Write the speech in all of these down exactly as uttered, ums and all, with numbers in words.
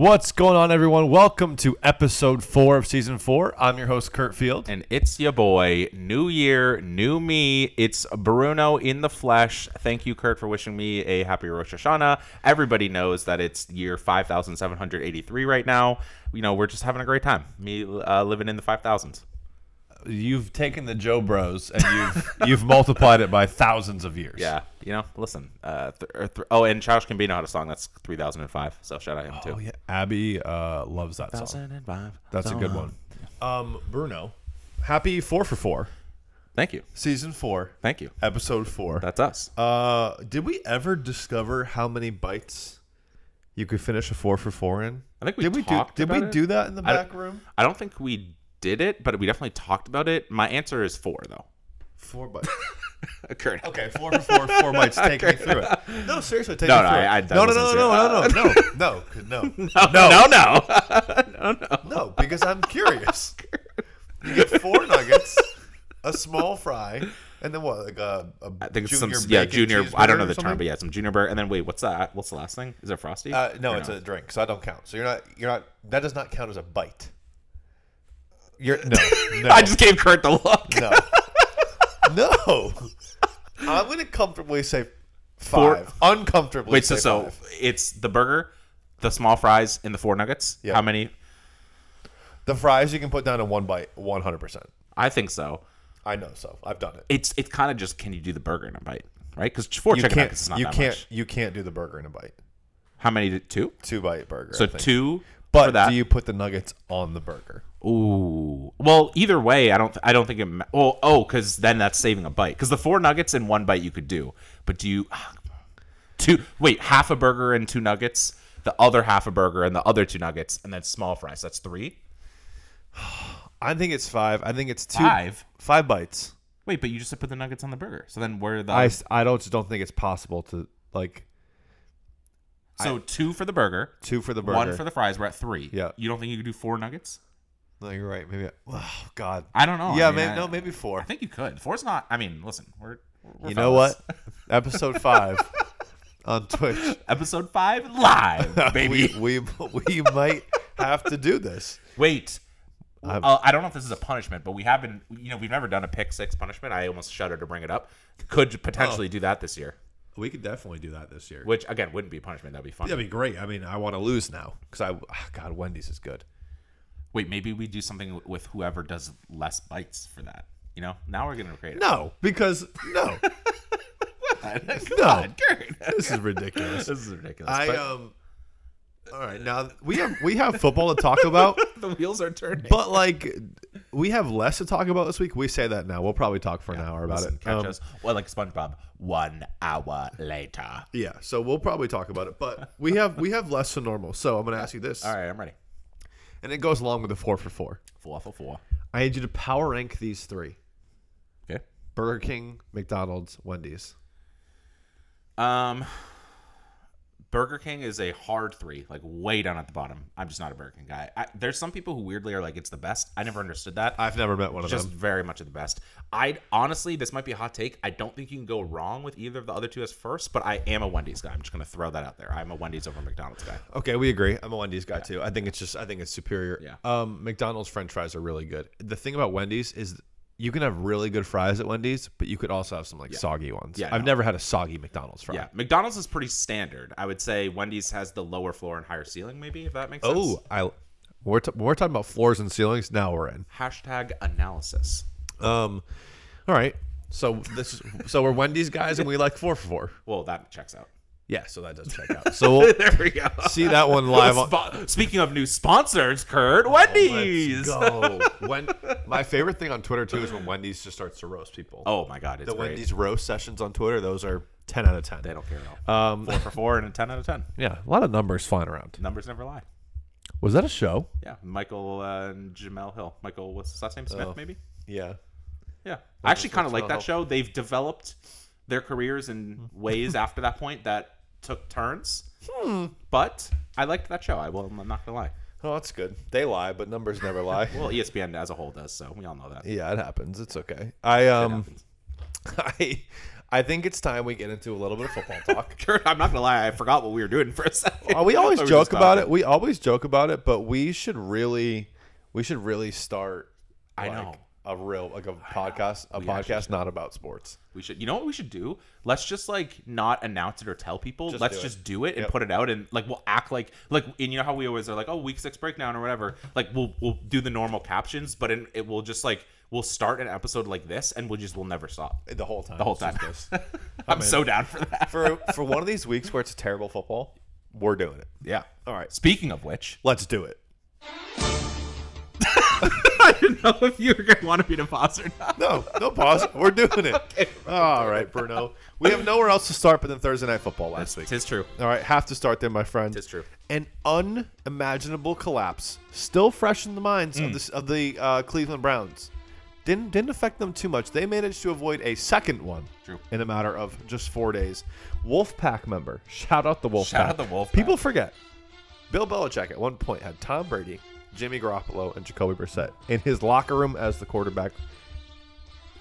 What's going on, everyone? Welcome to episode four of season four. I'm your host, Kurt Field. And it's your boy. New year, new me. It's Bruno in the flesh. Thank you, Kurt, for wishing me a happy Rosh Hashanah. Everybody knows that it's year five thousand seven hundred eighty-three right now. You know, we're just having a great time. Me uh, living in the five thousands. You've taken the Joe Bros and you've you've multiplied it by thousands of years. Yeah, you know, listen. Uh, th- th- oh, and Childish Gambino had a song that's three thousand five, so shout out him too. Oh yeah, Abby uh, loves that song. That's a good one. Um, Bruno, happy four for four. Thank you. Season four. Thank you. Episode four. That's us. Uh, did we ever discover how many bites you could finish a four for four in? I think we did. We do, did we it? do that in the back I room? I don't think we did it, but we definitely talked about it. My answer is four, though. Four bites. Kurt. Okay, four for four, four bites. Take me through it. No, seriously, take no, me no, through I, I, it. No, no, no, no, no, no, no, no, no, no, no, no, no, no, no, because I'm curious. You get four nuggets, a small fry, and then what? Like a, a I think it's some yeah junior. I don't know the term, but yeah, some junior burger. And then wait, what's that? What's the last thing? Is it Frosty? Uh, no, it's a drink, so I don't count. So you're not you're not that does not count as a bite. You're, no, no. I just gave Kurt the look. No. No. I'm going to comfortably say five. Four. Uncomfortably Wait, say so, five. Wait, so it's the burger, the small fries, and the four nuggets? Yep. How many? The fries you can put down in one bite, one hundred percent. I think so. I know so. I've done it. It's it's kind of just, can you do the burger in a bite, right? Because four you chicken nuggets is not you that can't, much. You can't do the burger in a bite. How many? Two? Two-bite burger. So two But for that. Do you put the nuggets on the burger? Ooh. Well, either way, I don't. Th- I don't think it. Ma- well, oh, because then that's saving a bite. Because the four nuggets in one bite you could do. But do you ah, two? Wait, half a burger and two nuggets. The other half a burger and the other two nuggets, and then small fries. That's three. I think it's five. I think it's two. Five. Five bites. Wait, but you just put the nuggets on the burger. So then where are the? I I don't just don't think it's possible to like. So I, two for the burger. Two for the burger. One for the fries. We're at three. Yeah. You don't think you could do four nuggets? No, you're right. Maybe. I, oh God. I don't know. Yeah, I mean, maybe, I, no, maybe four. I think you could. Four's not. I mean, listen, we're. we're you know what? Episode five on Twitch. Episode five live, baby. we, we we might have to do this. Wait. Uh, I don't know if this is a punishment, but we have been. You know, we've never done a pick six punishment. I almost shudder to bring it up. Could potentially oh. do that this year. We could definitely do that this year. Which again wouldn't be a punishment. That'd be fun. That'd be great. I mean, I want to lose now because I. Oh, God, Wendy's is good. Wait, maybe we do something with whoever does less bites for that. You know, now we're going to create it. No, because no. no. On, this is ridiculous. This is ridiculous. I but... um. All right, now we have we have football to talk about. The wheels are turning. But like, we have less to talk about this week. We say that now. We'll probably talk for yeah, an hour about listen, it. Catch um, us. Well, like SpongeBob, one hour later. Yeah, so we'll probably talk about it. But we have we have less than normal. So I'm going to ask you this. All right, I'm ready. And it goes along with the four for four. Four for four. I need you to power rank these three. Okay. Burger King, McDonald's, Wendy's. Um, Burger King is a hard three, like way down at the bottom. I'm just not a Burger King guy. I, there's some people who weirdly are like, it's the best. I never understood that. I've never met one of just them. Just very much of the best. I'd honestly, this might be a hot take. I don't think you can go wrong with either of the other two as first, but I am a Wendy's guy. I'm just going to throw that out there. I'm a Wendy's over McDonald's guy. Okay, we agree. I'm a Wendy's guy yeah. too. I think it's just, I think it's superior. Yeah. Um, McDonald's French fries are really good. The thing about Wendy's is you can have really good fries at Wendy's, but you could also have some like yeah. soggy ones. Yeah, I've no. never had a soggy McDonald's fry. Yeah, McDonald's is pretty standard. I would say Wendy's has the lower floor and higher ceiling, maybe, if that makes sense. Oh, I We're t- we're talking about floors and ceilings. Now we're in hashtag analysis. Um, all right. So this so we're Wendy's guys and we like four for four. Well, that checks out. Yeah, so that does check out. So we'll there we go. See that one live. On- Speaking of new sponsors, Kurt, oh, Wendy's. Let's go. When my favorite thing on Twitter too is when Wendy's just starts to roast people. Oh my god, it's the great. Wendy's roast sessions on Twitter. Those are ten out of ten. They don't care at all. Um, four for four and a ten out of ten. Yeah, a lot of numbers flying around. Numbers never lie. Was that a show? Yeah, Michael uh, and Jamel Hill. Michael, what's his last name? Smith, oh, maybe. Yeah, yeah. Michael I actually kind of like that show. They've developed their careers in ways after that point that took turns. Hmm. But I liked that show. I will. I'm not gonna lie. Oh, that's good. They lie, but numbers never lie. Well, E S P N as a whole does, so we all know that. Yeah, it happens. It's okay. I um, I. I think it's time we get into a little bit of football talk. Kurt, I'm not going to lie. I forgot what we were doing for a second. Well, we always joke about it. We always joke about it, but we should really we should really start I like, know. a real like a I podcast, know. a we podcast not about sports. We should. You know what we should do? Let's just like not announce it or tell people. Just Let's do just do it and yep. put it out and like we'll act like like and you know how we always are like, "Oh, week six breakdown" or whatever. Like we'll we'll do the normal captions, but in, it will just like we'll start an episode like this, and we'll just we'll never stop the whole time. The whole time. I'm so down for that. for for one of these weeks where it's a terrible football, we're doing it. Yeah. All right. Speaking of which, let's do it. I didn't know if you were going to want to be to pause or not. No, no pause. We're doing it. Okay, we're All doing right, it. Bruno. We have nowhere else to start but then Thursday Night Football last That's, week. Tis true. All right, have to start there, my friend. Tis true. An unimaginable collapse, still fresh in the minds mm. of the, of the uh, Cleveland Browns. Didn't didn't affect them too much. They managed to avoid a second one True. in a matter of just four days. Wolfpack member. Shout out the Wolfpack. Shout out the Wolfpack. People forget. Bill Belichick at one point had Tom Brady, Jimmy Garoppolo, and Jacoby Brissett in his locker room as the quarterback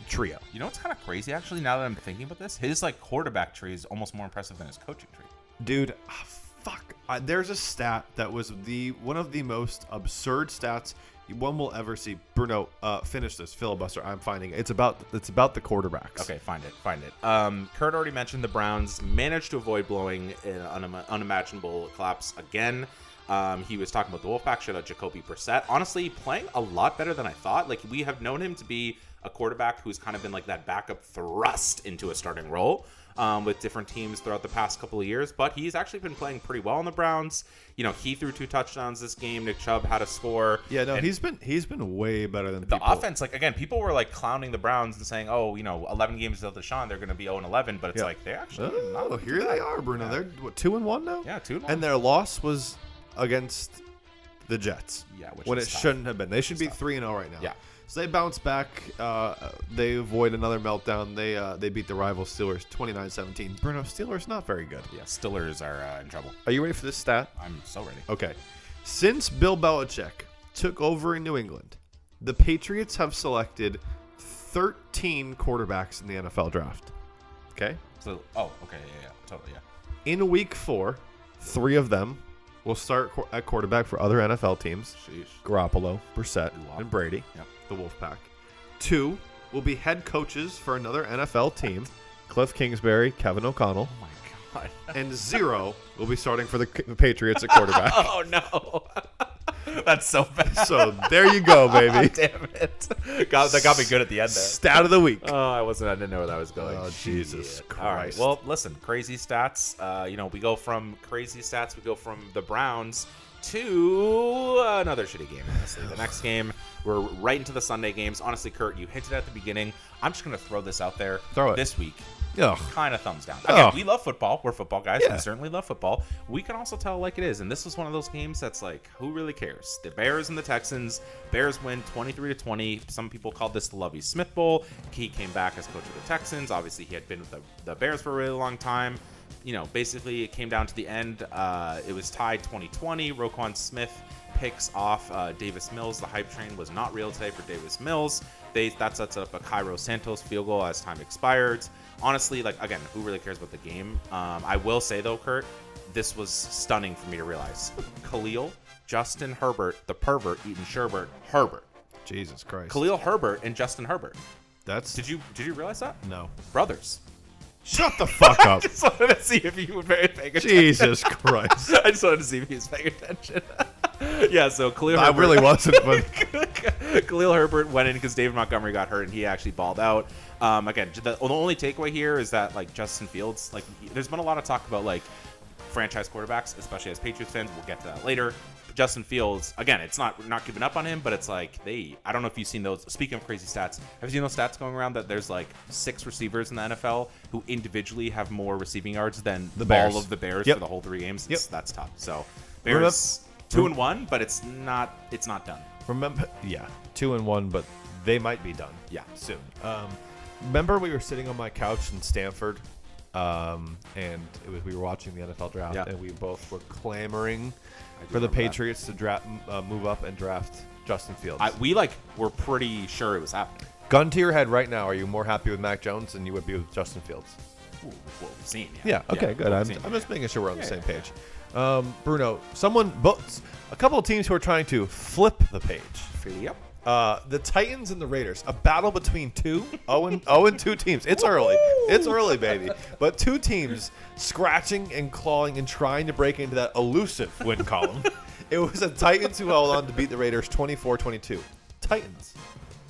trio. You know what's kind of crazy, actually, now that I'm thinking about this? His like quarterback tree is almost more impressive than his coaching tree. Dude, oh, fuck. I, there's a stat that was the one of the most absurd stats one will ever see. Bruno, uh, finish this filibuster. I'm finding it. It's about it's about the quarterbacks. Okay, find it, find it. Um, Kurt already mentioned the Browns managed to avoid blowing an un- unimaginable collapse again. Um, he was talking about the Wolfpack. Shout out Jacoby Brissett. Honestly, playing a lot better than I thought. Like we have known him to be a quarterback who's kind of been like that backup thrust into a starting role. Um, with different teams throughout the past couple of years, but he's actually been playing pretty well in the Browns. You know, he threw two touchdowns this game. Nick Chubb had a score. Yeah, no, he's been he's been way better than the people. Offense. Like again, people were like clowning the Browns and saying, "Oh, you know, eleven games without Deshaun, they're going to be zero and eleven." But it's yeah. like they actually oh, not here they are, Bruno. Yeah. They're what, two and one now. Yeah, two and one. And their loss was against the Jets. Yeah, which when it tough. shouldn't have been. They should it's be tough. three and zero right now. Yeah. So they bounce back. Uh, they avoid another meltdown. They uh, they beat the rival Steelers twenty-nine seventeen. Bruno, Steelers not very good. Yeah, Steelers are uh, in trouble. Are you ready for this stat? I'm so ready. Okay. Since Bill Belichick took over in New England, the Patriots have selected thirteen quarterbacks in the N F L draft. Okay? So, oh, okay. Yeah, yeah. Totally, yeah. In week four, three of them will start at quarterback for other N F L teams. Sheesh. Garoppolo, Brissett, and Brady. Yeah. The Wolfpack. Two will be head coaches for another N F L team, Cliff Kingsbury, Kevin O'Connell. Oh my God. And zero will be starting for the Patriots at quarterback. Oh no. That's so bad. So there you go, baby. Damn it. God, that got me good at the end there. Stat of the week. Oh, I wasn't I didn't know where that was going. Oh, Jesus Shit. Christ. All right. Well, listen, crazy stats. Uh, you know, we go from crazy stats, we go from the Browns to another shitty game, honestly. The next game, we're right into the Sunday games. Honestly, Kurt, you hinted at the beginning. I'm just going to throw this out there. Throw it. This week, kind of thumbs down. Again, we love football. We're football guys. Yeah. We certainly love football. We can also tell like it is. And this was one of those games that's like, who really cares? The Bears and the Texans. Bears win twenty-three to twenty. Some people called this the Lovie Smith Bowl. He came back as coach of the Texans. Obviously, he had been with the, the Bears for a really long time. You know, basically, it came down to the end. Uh, it was tied twenty twenty. Roquan Smith picks off uh, Davis Mills. The hype train was not real today for Davis Mills. They That sets up a Cairo Santos field goal as time expired. Honestly, like, again, who really cares about the game? Um, I will say, though, Kurt, this was stunning for me to realize. Khalil, Justin Herbert, the pervert, eating sherbert, Herbert. Jesus Christ. Khalil Herbert and Justin Herbert. That's. Did you Did you realize that? No. Brothers. Shut the fuck up. I just wanted to see if you were paying attention. Jesus Christ. I just wanted to see if he was paying attention. Yeah, so Khalil Herbert. I really wasn't. But. Khalil Herbert went in because David Montgomery got hurt, and he actually balled out. Um, again, the, the only takeaway here is that, like, Justin Fields, like, he, there's been a lot of talk about, like, franchise quarterbacks, especially as Patriots fans. We'll get to that later. But Justin Fields, again, it's not we're not giving up on him, but it's like they, I don't know if you've seen those. Speaking of crazy stats, have you seen those stats going around that there's, like, six receivers in the N F L who individually have more receiving yards than the Bears. all of the Bears yep. for the whole three games? It's, yep. That's tough. So, Bears... Two and one, but it's not it's not done. Remember, yeah, two and one, but they might be done. Yeah, soon. Um, remember, we were sitting on my couch in Stanford, um, and it was we were watching the N F L draft, yeah. and we both were clamoring for the Patriots that. to draft, uh, move up and draft Justin Fields. I, we like were pretty sure it was happening. Gun to your head right now, are you more happy with Mac Jones than you would be with Justin Fields? Ooh, what we've seen, yeah. Yeah. Okay, yeah, good. I'm, seen, I'm yeah. just making sure we're on yeah, the same yeah, page. Yeah. Um, Bruno, someone, both, a couple of teams who are trying to flip the page. Yep. Uh, the Titans and the Raiders, a battle between two, oh and oh and two teams. It's Woo! early, it's early, baby. But two teams scratching and clawing and trying to break into that elusive win column. It was the Titans who held on to beat the Raiders twenty-four twenty-two. Titans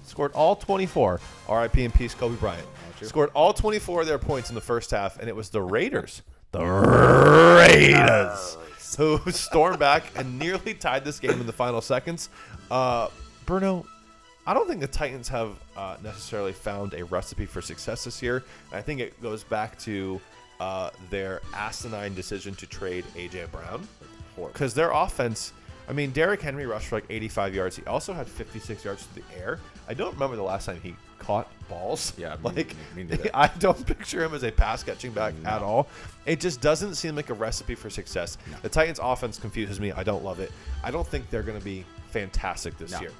scored all twenty-four. R I P and peace, Kobe Bryant. Scored all twenty-four of their points in the first half, and it was the Raiders. The Raiders, who stormed back and nearly tied this game in the final seconds. Uh, Bruno, I don't think the Titans have uh, necessarily found a recipe for success this year. I think it goes back to uh, their asinine decision to trade A J Brown. Because their offense, I mean, Derrick Henry rushed for like eighty-five yards. He also had fifty-six yards through the air. I don't remember the last time he caught balls. Yeah, me, like me, me I don't picture him as a pass catching back no. at all. It just doesn't seem like a recipe for success. No. The Titans' offense confuses me. I don't love it. I don't think they're going to be fantastic this no. year.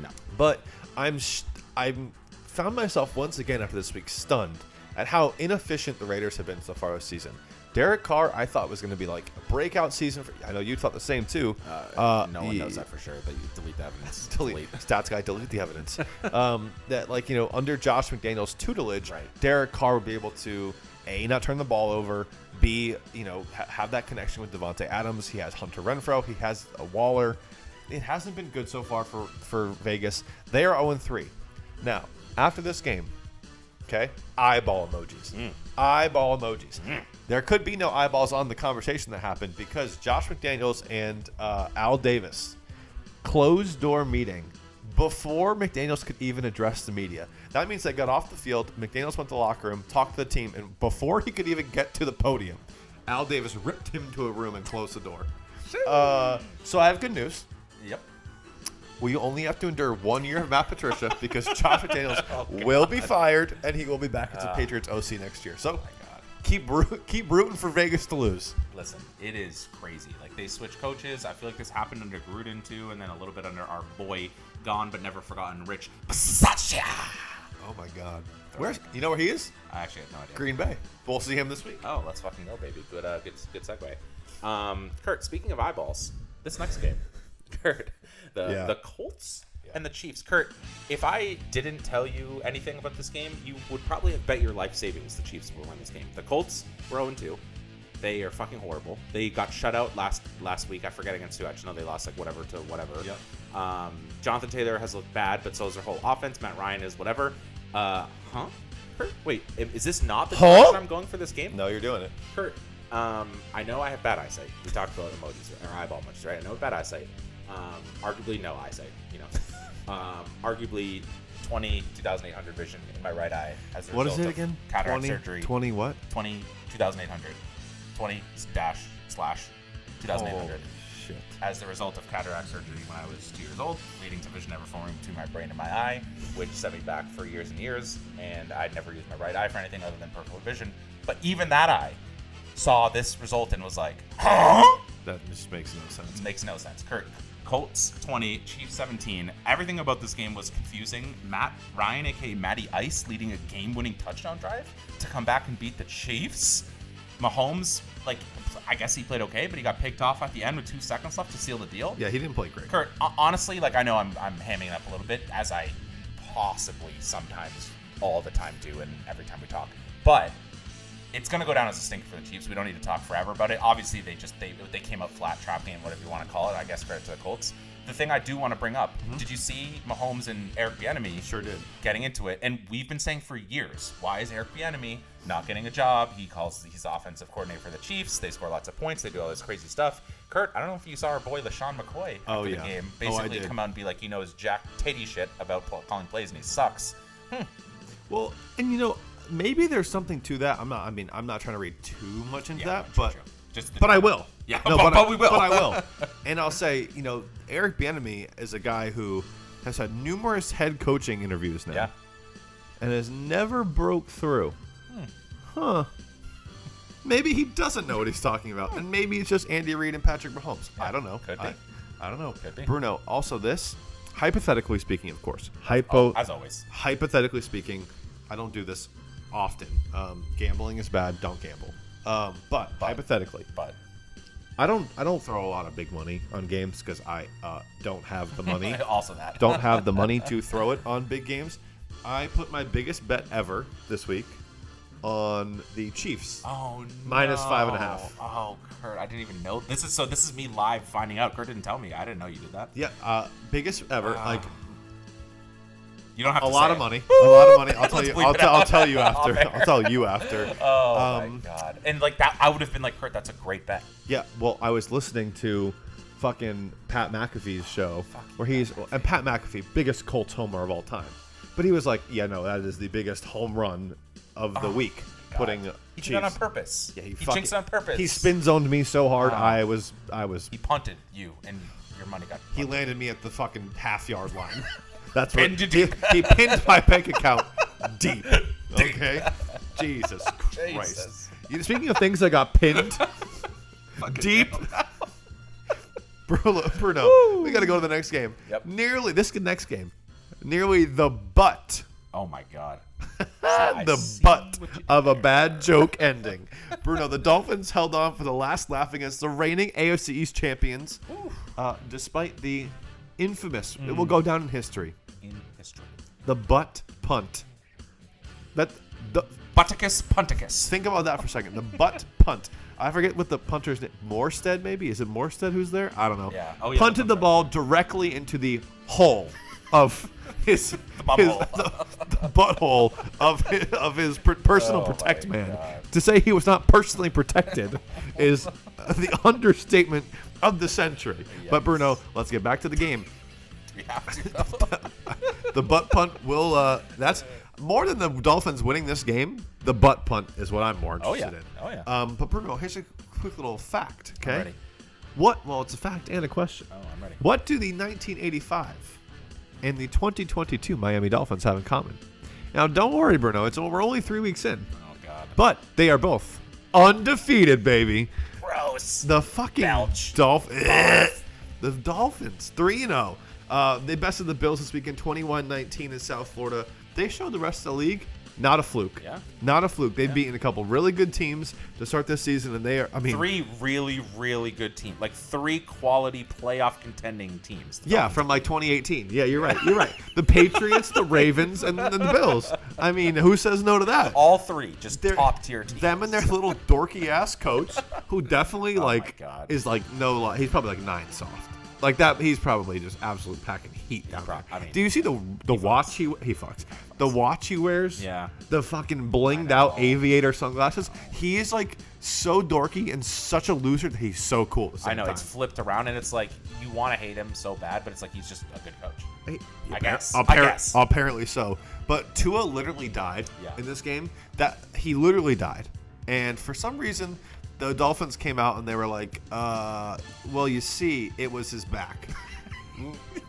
No, but I'm sh- I'm found myself once again after this week stunned at how inefficient the Raiders have been so far this season. Derek Carr, I thought was going to be like a breakout season. For, I know you thought the same too. Uh, uh, no one yeah. knows that for sure, but you delete the evidence. delete, delete. Stats guy, delete the evidence. um, that like, you know, under Josh McDaniels' tutelage, right. Derek Carr would be able to, A, not turn the ball over, B, you know, ha- have that connection with Devontae Adams. He has Hunter Renfrow. He has a Waller. It hasn't been good so far for, for Vegas. They are oh and three. Now, after this game, okay, eyeball emojis. Mm. Eyeball emojis. Mm. There could be no eyeballs on the conversation that happened because Josh McDaniels and uh, Al Davis closed door meeting before McDaniels could even address the media. That means they got off the field. McDaniels went to the locker room, talked to the team, and before he could even get to the podium, Al Davis ripped him to a room and closed the door. Uh, so I have good news. Yep. We only have to endure one year of Matt Patricia because Josh McDaniels oh, will be fired and he will be back as a Patriots O C next year. So. Keep keep rooting for Vegas to lose. Listen, it is crazy. Like, they switch coaches. I feel like this happened under Gruden, too, and then a little bit under our boy, gone but never forgotten, Rich Bisaccia. Oh, my God. Where's, you know where he is? I actually have no idea. Green Bay. We'll see him this week. Oh, let's fucking go, baby. Good uh, good, good segue. Um, Kurt, speaking of eyeballs, this next game, Kurt, the, yeah. the Colts yeah. and the Chiefs. Kurt, if I didn't tell you anything about this game, you would probably have bet your life savings the Chiefs will win this game. The Colts were oh and two. They are fucking horrible. They got shut out last last week. I forget against who. I just know they lost like whatever to whatever. Yep. Um, Jonathan Taylor has looked bad, but so is their whole offense. Matt Ryan is whatever. Uh, huh? Kurt, wait, is this not the huh? direction I'm going for this game? No, you're doing it. Kurt, um, I know I have bad eyesight. We talked about emojis or eyeball emojis, right? I know bad eyesight. Um, arguably no eyesight, you know. Um, arguably twenty, twenty-eight hundred vision in my right eye as a what result is it of again? cataract twenty, surgery. twenty what? twenty, twenty-eight hundred. twenty dash slash twenty-eight hundred. Oh, shit. As the result of cataract surgery when I was two years old, leading to vision never forming between my brain and my eye, which set me back for years and years, and I'd never used my right eye for anything other than peripheral vision. But even that eye saw this result and was like, huh? That just makes no sense. Makes no sense. Kurt. Colts twenty, Chiefs seventeen. Everything about this game was confusing. Matt Ryan, aka Matty Ice, leading a game-winning touchdown drive to come back and beat the Chiefs. Mahomes, like, I guess he played okay, but he got picked off at the end with two seconds left to seal the deal. Yeah, he didn't play great. Kurt, honestly, like, I know I'm I'm hamming it up a little bit, as I possibly sometimes all the time do and every time we talk, but it's going to go down as a stinker for the Chiefs. We don't need to talk forever about it. Obviously, they just they they came up flat, trap game, whatever you want to call it. I guess credit to the Colts. The thing I do want to bring up, mm-hmm. did you see Mahomes and Eric Bieniemy sure did. Getting into it? And we've been saying for years, why is Eric Bieniemy not getting a job? He calls he's offensive coordinator for the Chiefs. They score lots of points. They do all this crazy stuff. Kurt, I don't know if you saw our boy LaShawn McCoy after oh, yeah. the game basically oh, come out and be like, he knows jack titty shit about calling plays and he sucks. Hmm. Well, and you know, maybe there's something to that. I'm not. I mean, I'm not trying to read too much into yeah, that, no, but just but I will. Yeah, no, but, but I, we will. But I will. And I'll say, you know, Eric Bieniemy is a guy who has had numerous head coaching interviews now, yeah. and has never broke through. Hmm. Huh? Maybe he doesn't know what he's talking about, and maybe it's just Andy Reid and Patrick Mahomes. Yeah, I don't know. Could I, be. I don't know. Could be. Bruno. Also, this hypothetically speaking, of course, hypo. Oh, as always. Hypothetically speaking, I don't do this often. Um, gambling is bad. Don't gamble. Um, but, but hypothetically, but. I don't I don't throw a lot of big money on games because I uh, don't have the money. also that. don't have the money to throw it on big games. I put my biggest bet ever this week on the Chiefs. Oh, no. Minus five and a half. Oh, Kurt, I didn't even know. This is so this is me live finding out. Kurt didn't tell me. I didn't know you did that. Yeah, uh, biggest ever. Uh, like you don't have a to lot of it. Money. Boop. A lot of money. I'll tell you. I'll, t- I'll tell you after. I'll tell you after. Oh um, my god! And like that, I would have been like, Kurt, that's a great bet. Yeah. Well, I was listening to fucking Pat McAfee's show oh, where he's Pat and Pat McAfee, biggest Colts homer of all time, but he was like, yeah, no, that is the biggest home run of the oh, week. God. Putting he did it on purpose. Yeah, he, he jinxed it on purpose. He spin zoned me so hard. Um, I was, I was. He punted you, and your money got. Punted. He landed me at the fucking half yard line. That's pinned what he, he pinned my bank account deep. Okay, Jesus Christ. Jesus. Speaking of things that got pinned deep, Bruno, Bruno we got to go to the next game. Yep. Nearly this next game, nearly the butt. Oh my God. the butt of a bad joke ending. Bruno, the Dolphins held on for the last laugh against the reigning A F C East champions, uh, despite the infamous. Mm. It will go down in history. In history. The butt punt. That the Butticus punticus. Think about that for a second. The butt punt. I forget what the punter's name. Morstead, maybe? Is it Morstead who's there? I don't know. Yeah. Oh, yeah, punted the, the ball directly into the hole of his, his the, the, the butthole of his, of his per- personal oh protect man. God. To say he was not personally protected is the understatement of the century. Yes. But Bruno, let's get back to the game. We have to. The butt punt will. Uh, that's more than the Dolphins winning this game. The butt punt is what I'm more interested oh, yeah. in. Oh yeah. Um, but Bruno, here's a quick little fact. Okay. I'm ready. What? Well, it's a fact and a question. Oh, I'm ready. What do the nineteen eighty-five and the twenty twenty-two Miami Dolphins have in common? Now, don't worry, Bruno. It's we're only three weeks in. Oh God. But they are both undefeated, baby. Gross. The fucking Dolphins. The Dolphins, three and oh. Uh, they bested the Bills this weekend, twenty-one nineteen in South Florida. They showed the rest of the league not a fluke. Yeah. Not a fluke. They've yeah. beaten a couple really good teams to start this season, and they are, I mean. Three really, really good teams. Like three quality playoff contending teams. Yeah, Dolphins from like twenty eighteen. Yeah, you're right. You're right. The Patriots, the Ravens, and then the Bills. I mean, who says no to that? All three, just They're, top tier teams. Them and their little dorky-ass coach, who definitely oh like is like no, he's probably like nine soft. Like that, he's probably just absolute packing heat down there. I mean, do you see the the he watch fucks. he he fucks the watch he wears? Yeah, the fucking blinged out aviator sunglasses. He is like so dorky and such a loser that he's so cool. At the same I know time. It's flipped around, and it's like you want to hate him so bad, but it's like he's just a good coach. Hey, I, appara- guess. Appara- I guess. Apparently so. But Tua literally died yeah. in this game. That he literally died, and for some reason. The Dolphins came out and they were like, uh, well, you see, it was his back.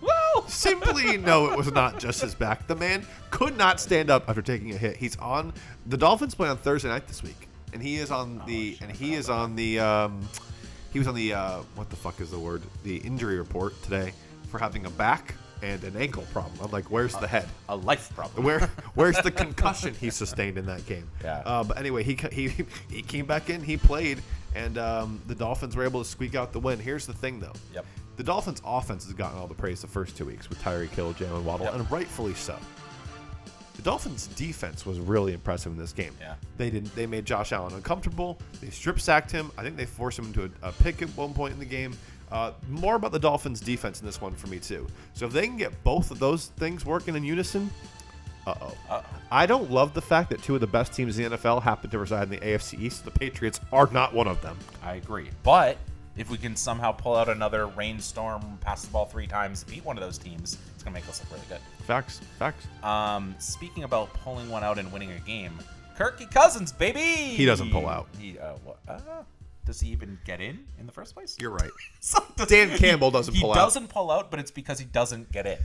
Well, simply no, it was not just his back. The man could not stand up after taking a hit. He's on the Dolphins play on Thursday night this week, and he is on the and he is on the um, he was on the uh, what the fuck is the word? The injury report today for having a back and an ankle problem. I'm like, where's the head? A life problem. Where, where's the concussion he sustained in that game? Yeah. Uh, but anyway, he he he came back in, he played, and um, the Dolphins were able to squeak out the win. Here's the thing, though. Yep. The Dolphins' offense has gotten all the praise the first two weeks with Tyreek Hill, Jalen Waddle, yep. and rightfully so. The Dolphins' defense was really impressive in this game. Yeah. They didn't. They made Josh Allen uncomfortable. They strip sacked him. I think they forced him into a, a pick at one point in the game. Uh, more about the Dolphins' defense in this one for me, too. So if they can get both of those things working in unison, uh-oh. Uh-oh. I don't love the fact that two of the best teams in the N F L happen to reside in the A F C East. The Patriots are not one of them. I agree. But if we can somehow pull out another rainstorm, pass the ball three times, beat one of those teams, it's going to make us look really good. Facts. Facts. Um, speaking about pulling one out and winning a game, Kirk Cousins, baby! He doesn't pull out. He, uh, what, uh, does he even get in in the first place? You're right. so does, Dan Campbell doesn't he, pull he out. He doesn't pull out, but it's because he doesn't get in.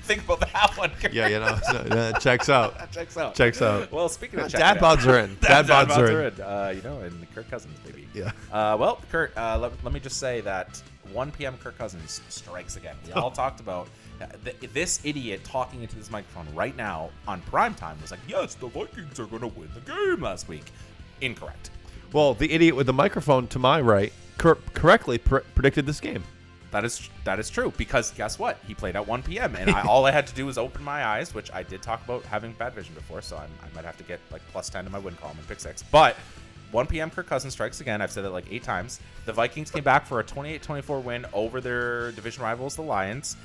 Think about that one, Kirk. Yeah, you know, so, yeah, checks out. That checks out. Checks out. Well, speaking of dad bods are in. Dad, dad bods are in. Uh, you know, and Kirk Cousins, baby. Yeah. Uh, well, Kirk, uh, let, let me just say that one p.m. Kirk Cousins strikes again. We all talked about uh, th- this idiot talking into this microphone right now on primetime was like, yes, the Vikings are going to win the game last week. Incorrect. Well, the idiot with the microphone to my right cor- correctly pr- predicted this game. That is that is true, because guess what? He played at one p.m. and I, all I had to do was open my eyes, which I did talk about having bad vision before, so I'm, I might have to get like plus ten to my win column and pick six. But one p.m. Kirk Cousins strikes again. I've said it like eight times. The Vikings came back for a twenty-eight twenty-four win over their division rivals, the Lions.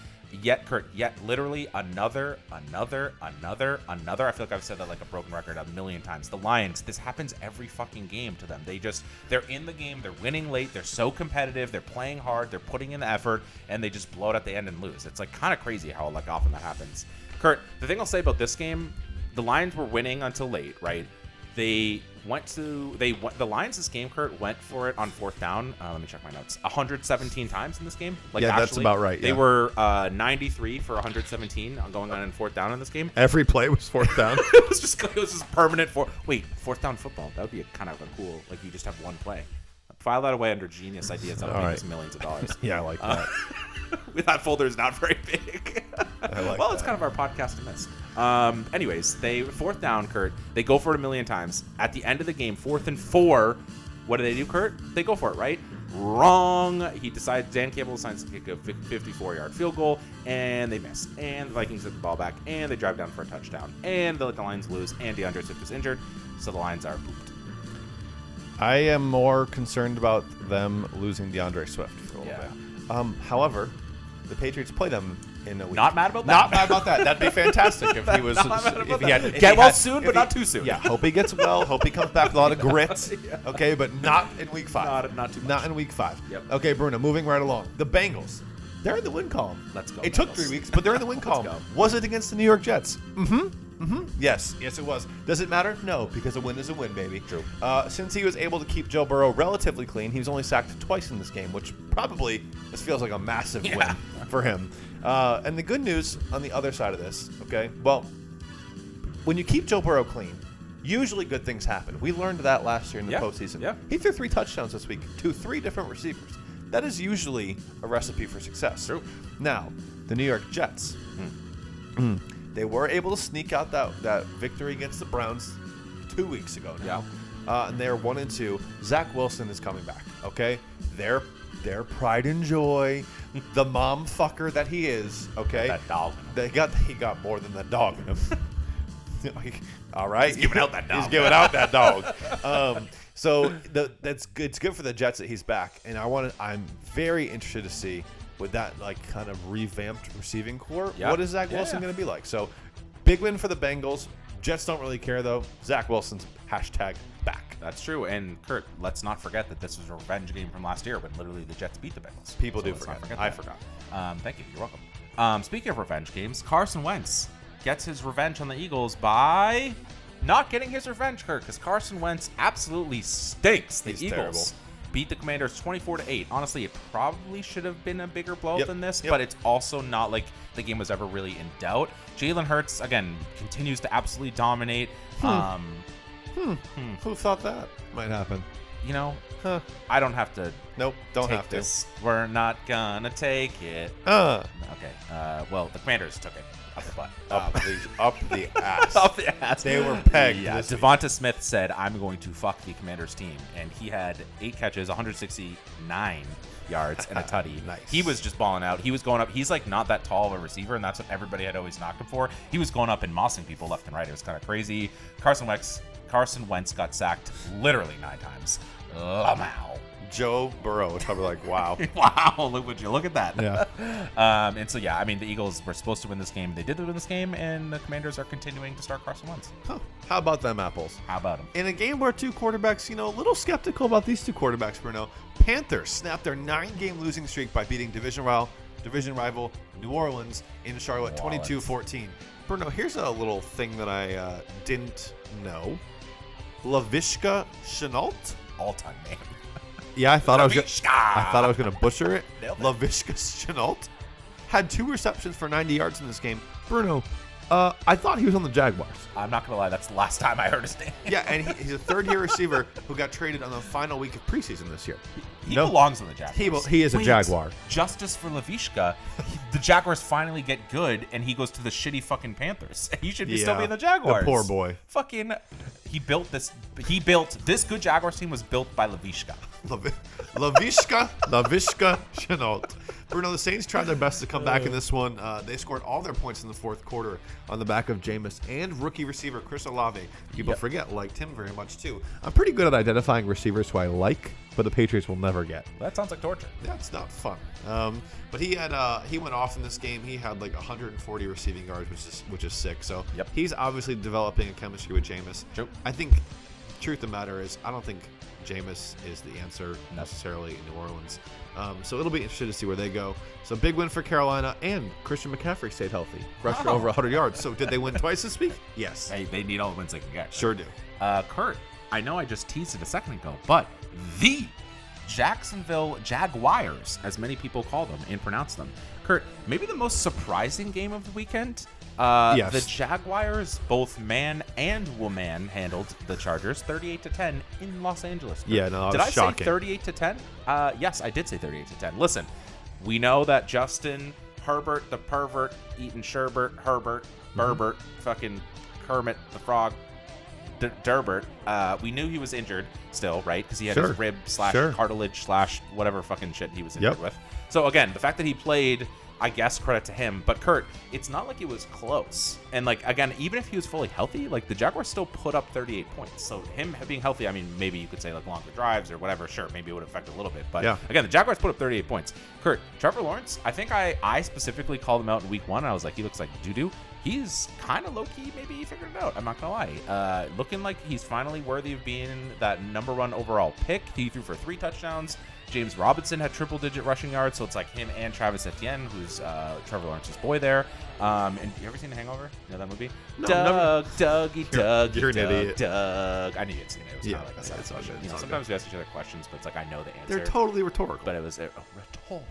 Yet, Kirk, yet literally another, another, another, another. I feel like I've said that like a broken record a million times. The Lions, this happens every fucking game to them. They just, they're in the game, they're winning late, they're so competitive, they're playing hard, they're putting in the effort, and they just blow it at the end and lose. It's like kind of crazy how like often that happens. Kurt, the thing I'll say about this game, the Lions were winning until late, right? They went to they went, the Lions this game, Kurt, went for it on fourth down. Uh, let me check my notes. one hundred seventeen times in this game. Like, yeah, actually, that's about right. Yeah. They were uh, ninety-three for one hundred seventeen going on in fourth down in this game. Every play was fourth down. it was just it was just permanent fourth. Wait, fourth down football. That would be a, kind of a cool. Like you just have one play. File that away under genius ideas. That would make us millions of dollars. yeah, I like that. Uh, that folder is not very big. I like well, that. It's kind of our podcast to miss. Um, anyways, they fourth down, Kurt. They go for it a million times. At the end of the game, fourth and four, what do they do, Kurt? They go for it, right? Wrong. He decides Dan Campbell decides to kick a fifty-four-yard field goal, and they miss. And the Vikings get the ball back, and they drive down for a touchdown. And they let the Lions lose, and DeAndre Swift is injured, so the Lions are pooped. I am more concerned about them losing DeAndre Swift for a little yeah. bit. Um, however, the Patriots play them. In a week. Not mad about that. Not mad about that. That'd be fantastic if he was. Not mad about if he had, that. If get he well had, soon, but he, not too soon. Yeah. Hope he gets well. Hope he comes back with a lot of grit. yeah. Okay, but not in week five. Not, not too much. Not in week five. Yep. Okay, Bruno. Moving right along. The Bengals. They're in the win column. Let's go. It Bengals. Took three weeks, but they're in the win column. Go. Was it against the New York Jets? Mm-hmm. Mm-hmm. Yes. Yes, it was. Does it matter? No, because a win is a win, baby. True. Uh, since he was able to keep Joe Burrow relatively clean, he was only sacked twice in this game, which probably this feels like a massive yeah. win for him. Uh, and the good news on the other side of this, okay? Well, when you keep Joe Burrow clean, usually good things happen. We learned that last year in the yeah. postseason. Yeah. He threw three touchdowns this week to three different receivers. That is usually a recipe for success. True. Now, the New York Jets. Mm. They were able to sneak out that, that victory against the Browns two weeks ago now. Yeah. Uh, and they're one and two. Zach Wilson is coming back, okay? Their their pride and joy, the mom fucker that he is, okay? That dog. They got he got more than the dog in him. All right. He's giving out that dog. He's giving out that dog. Um, so the, that's good. It's good for the Jets that he's back. And I want to, I'm very interested to see with that like kind of revamped receiving core, yep. what is Zach Wilson yeah. going to be like? So, big win for the Bengals. Jets don't really care, though. Zach Wilson's hashtag back. That's true. And, Kurt, let's not forget that this was a revenge game from last year when literally the Jets beat the Bengals. People so do forget. forget I forgot. Um, thank you. You're welcome. Um, speaking of revenge games, Carson Wentz gets his revenge on the Eagles by not getting his revenge, Kurt, because Carson Wentz absolutely stinks. The He's Eagles. Terrible. Beat the Commanders twenty-four to eight. Honestly, it probably should have been a bigger blow yep. than this, yep. but it's also not like the game was ever really in doubt. Jalen Hurts, again, continues to absolutely dominate. Hmm. Um, hmm. Hmm. Who thought that might happen? You know, huh. I don't have to. Nope, don't take have to. This. We're not gonna take it. Uh. Okay. Uh, well, the Commanders took it. Up the butt. Up, um, the, up the ass. Up the ass. They were pegged. Yeah. Devonta Smith said, I'm going to fuck the Commanders team. And he had eight catches, one hundred sixty-nine yards and a tutty. Nice. He was just balling out. He was going up. He's like not that tall of a receiver, and that's what everybody had always knocked him for. He was going up and mossing people left and right. It was kind of crazy. Carson Wentz, Carson Wentz got sacked literally nine times. Wow. Joe Burrow, probably like, wow. Wow, look what you look at that. Yeah. um, and so, yeah, I mean, the Eagles were supposed to win this game. They did win this game, and the Commanders are continuing to start Carson Wentz. Huh. How about them apples? How about them? In a game where two quarterbacks, you know, a little skeptical about these two quarterbacks, Bruno, Panthers snapped their nine-game losing streak by beating division rival, division rival New Orleans in Charlotte twenty-two fourteen. Bruno, here's a little thing that I uh, didn't know. Laviska Shenault? All-time name. Yeah, I thought Laviska. I was. I thought I was going to butcher it. Laviska Shenault had two receptions for ninety yards in this game. Bruno, uh, I thought he was on the Jaguars. I'm not going to lie, that's the last time I heard his name. Yeah, and he, he's a third-year receiver who got traded on the final week of preseason this year. He no, belongs on the Jaguars. He, will, he is Wait, a Jaguar. Justice for Laviska. The Jaguars finally get good, and he goes to the shitty fucking Panthers. He should be yeah, still be in the Jaguars. The poor boy. Fucking. He built this. He built this good Jaguars team was built by Laviska. Laviska, Laviska Shenault. Bruno, the Saints tried their best to come back in this one. Uh, they scored all their points in the fourth quarter on the back of Jameis and rookie receiver Chris Olave. People yep. forget, liked him very much, too. I'm pretty good at identifying receivers who I like, but the Patriots will never get. That sounds like torture. That's not fun. Um, but he had uh, he went off in this game. He had like one hundred forty receiving yards, which is, which is sick. So yep. he's obviously developing a chemistry with Jameis. True. I think truth of the matter is I don't think Jameis is the answer necessarily in New Orleans. Um, so it'll be interesting to see where they go. So big win for Carolina, and Christian McCaffrey stayed healthy. Rushed for oh. over one hundred yards. So did they win twice this week? Yes. Hey, they need all the wins they can get. Sure do. Uh, Kurt, I know I just teased it a second ago, but the Jacksonville Jaguars, as many people call them and pronounce them. Kurt, maybe the most surprising game of the weekend? Uh, yes. The Jaguars, both man and woman, handled the Chargers thirty-eight to ten in Los Angeles. Kurt. Yeah, no, that was Did I shocking. say thirty-eight to ten? Uh, yes, I did say thirty-eight to ten. Listen, we know that Justin Herbert, the pervert, Eaton Sherbert, Herbert, Berbert, mm-hmm. fucking Kermit the Frog, D- Derbert. Uh, we knew he was injured still, right? Because he had sure. his rib slash sure. cartilage slash whatever fucking shit he was injured yep. with. So again, the fact that he played. I guess credit to him. But, Kurt, it's not like it was close. And, like, again, even if he was fully healthy, like, the Jaguars still put up thirty-eight points. So, him being healthy, I mean, maybe you could say, like, longer drives or whatever. Sure, maybe it would affect a little bit. But, yeah. again, the Jaguars put up thirty-eight points. Kurt, Trevor Lawrence, I think I, I specifically called him out in week one. And I was like, he looks like doo-doo. He's kind of low-key. Maybe he figured it out. I'm not going to lie. Uh, looking like he's finally worthy of being that number one overall pick. He threw for three touchdowns. James Robinson had triple-digit rushing yards, so it's like him and Travis Etienne, who's uh, Trevor Lawrence's boy there. Um, and you ever seen The Hangover? You know that movie? No, Doug, Dougie, Dougie, you're, you're Doug, an idiot. Doug. I knew you'd seen it. It was yeah, kind of like a side yeah, you know, Sometimes good. We ask each other questions, but it's like I know the answer. They're totally rhetorical. But it was uh, rhetorical.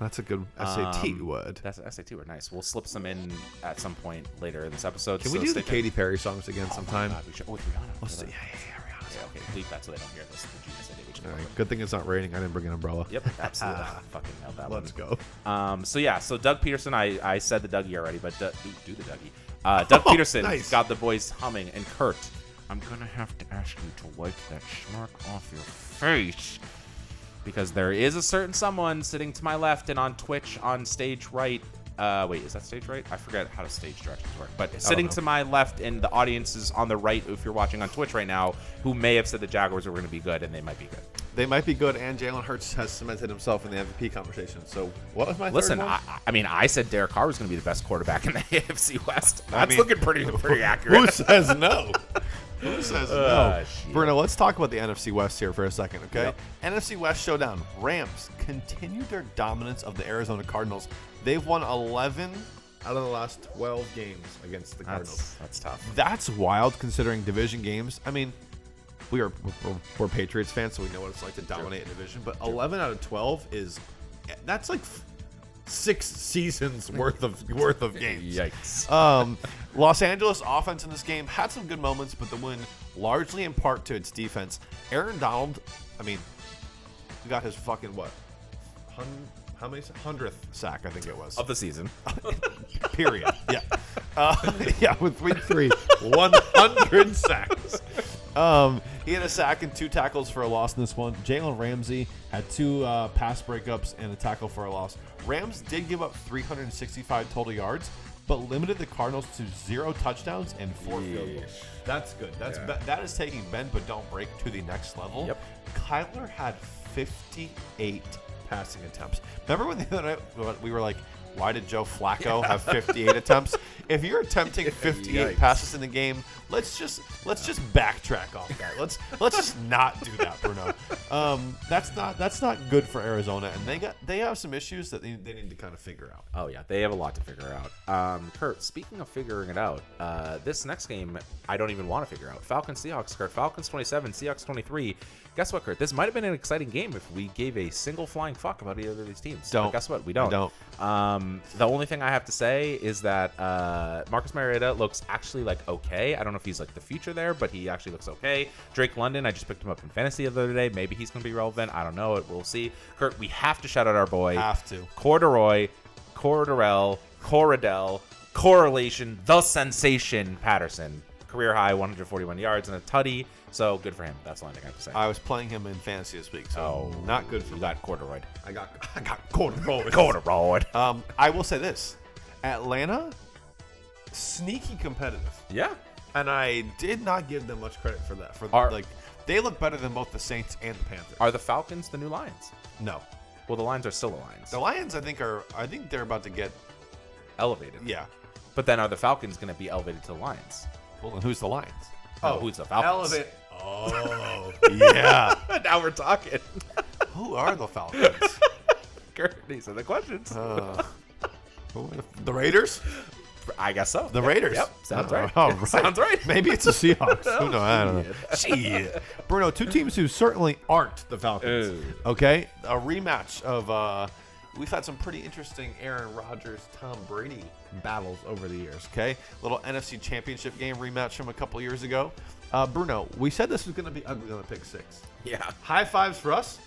That's a good S A T um, word. That's an S A T word. Nice. We'll slip some in at some point later in this episode. Can so we do the down. Katy Perry songs again oh, sometime? Oh, we should. Oh, with Rihanna. Let's see. Yeah, yeah, yeah, Rihanna. Yeah, okay. Bleep that so they don't hear this. All right. Good thing it's not raining. I didn't bring an umbrella. Yep, absolutely. I fucking nailed that Let's one. Let's go. Um, so, yeah, so Doug Peterson, I, I said the Dougie already, but du- ooh, do the Dougie. Uh, Doug oh, Peterson nice. got the boys humming, and Kurt, I'm going to have to ask you to wipe that schmark off your face because there is a certain someone sitting to my left and on Twitch on stage right. Uh, wait, is that stage right? I forget how to stage directions work. But sitting to my left and the audience is on the right, if you're watching on Twitch right now, who may have said the Jaguars are going to be good, and they might be good. They might be good, and Jalen Hurts has cemented himself in the M V P conversation. So what was my Listen, third one? I, I mean, I said Derek Carr was going to be the best quarterback in the A F C West. That's I mean, looking pretty pretty accurate. Who says no? Who says no? Uh, Bruno, let's talk about the N F C West here for a second, okay? Yep. N F C West showdown. Rams continued their dominance of the Arizona Cardinals. They've won eleven out of the last twelve games against the Cardinals. That's, that's tough. That's wild considering division games. I mean, we are, we're, we're Patriots fans, so we know what it's like to dominate a division. But eleven out of twelve is – that's like – Six seasons worth of worth of games. Yikes. Um, Los Angeles offense in this game had some good moments, but the win largely in part to its defense. Aaron Donald, I mean, got his fucking what? Hun- how many? Hundredth sack, I think it was. Of the season. Period. Yeah. Uh, yeah, with week three, one hundred sacks. Um, he had a sack and two tackles for a loss in this one. Jalen Ramsey had two uh, pass breakups and a tackle for a loss. Rams did give up three hundred sixty-five total yards, but limited the Cardinals to zero touchdowns and four Yeesh. field goals. That's good. That's yeah. be- that is taking bend but don't break to the next level. Yep. Kyler had fifty-eight passing attempts. Remember when the other night we were like, why did Joe Flacco yeah. have fifty-eight attempts? If you're attempting fifty-eight passes in the game, let's just let's just backtrack off that. Let's let's just not do that, Bruno. Um, that's not that's not good for Arizona, and they got they have some issues that they, they need to kind of figure out. Oh yeah, they have a lot to figure out. Um, Kurt, speaking of figuring it out, uh, this next game I don't even want to figure out. Falcons Seahawks, Kurt. Falcons twenty-seven, Seahawks twenty-three. Guess what, Kurt? This might have been an exciting game if we gave a single flying fuck about either of these teams. Don't. But guess what? We don't. We don't. Um, the only thing I have to say is that uh, Marcus Mariota looks actually like okay. I don't know if he's like the future there, but he actually looks okay. Drake London, I just picked him up in fantasy the other day. Maybe he's going to be relevant. I don't know. We'll see. Kurt, we have to shout out our boy. Have to. Corduroy, Cordarrelle, Corradell, Correlation, the sensation, Patterson. Career high one hundred forty-one yards and a tutty, so good for him. That's all I have to say. I was playing him in fantasy this week, so oh, not good for you. Got corduroy. I got I got corduroy. corduroy. Um, I will say this: Atlanta, sneaky competitive. Yeah, and I did not give them much credit for that. For Are, like, they look better than both the Saints and the Panthers. Are the Falcons the new Lions? No. Well, the Lions are still the Lions. The Lions, I think, are. I think they're about to get elevated. Yeah, but then are the Falcons going to be elevated to the Lions? And who's the Lions? Oh, oh who's the Falcons? Elevate. Oh, yeah. Now we're talking. Who are the Falcons? Kurt, these are the questions. Uh, the Raiders? I guess so. The yep. Raiders. Yep. Sounds uh, right. right. Sounds right. Maybe it's the Seahawks. Who knows? I don't know. Jeez. Bruno, two teams who certainly aren't the Falcons. Ooh. Okay. A rematch of uh, we've had some pretty interesting Aaron Rodgers, Tom Brady battles over the years, okay? Little N F C Championship game rematch from a couple years ago. Uh, Bruno, we said this was going to be ugly on the pick six. Yeah. High fives for us.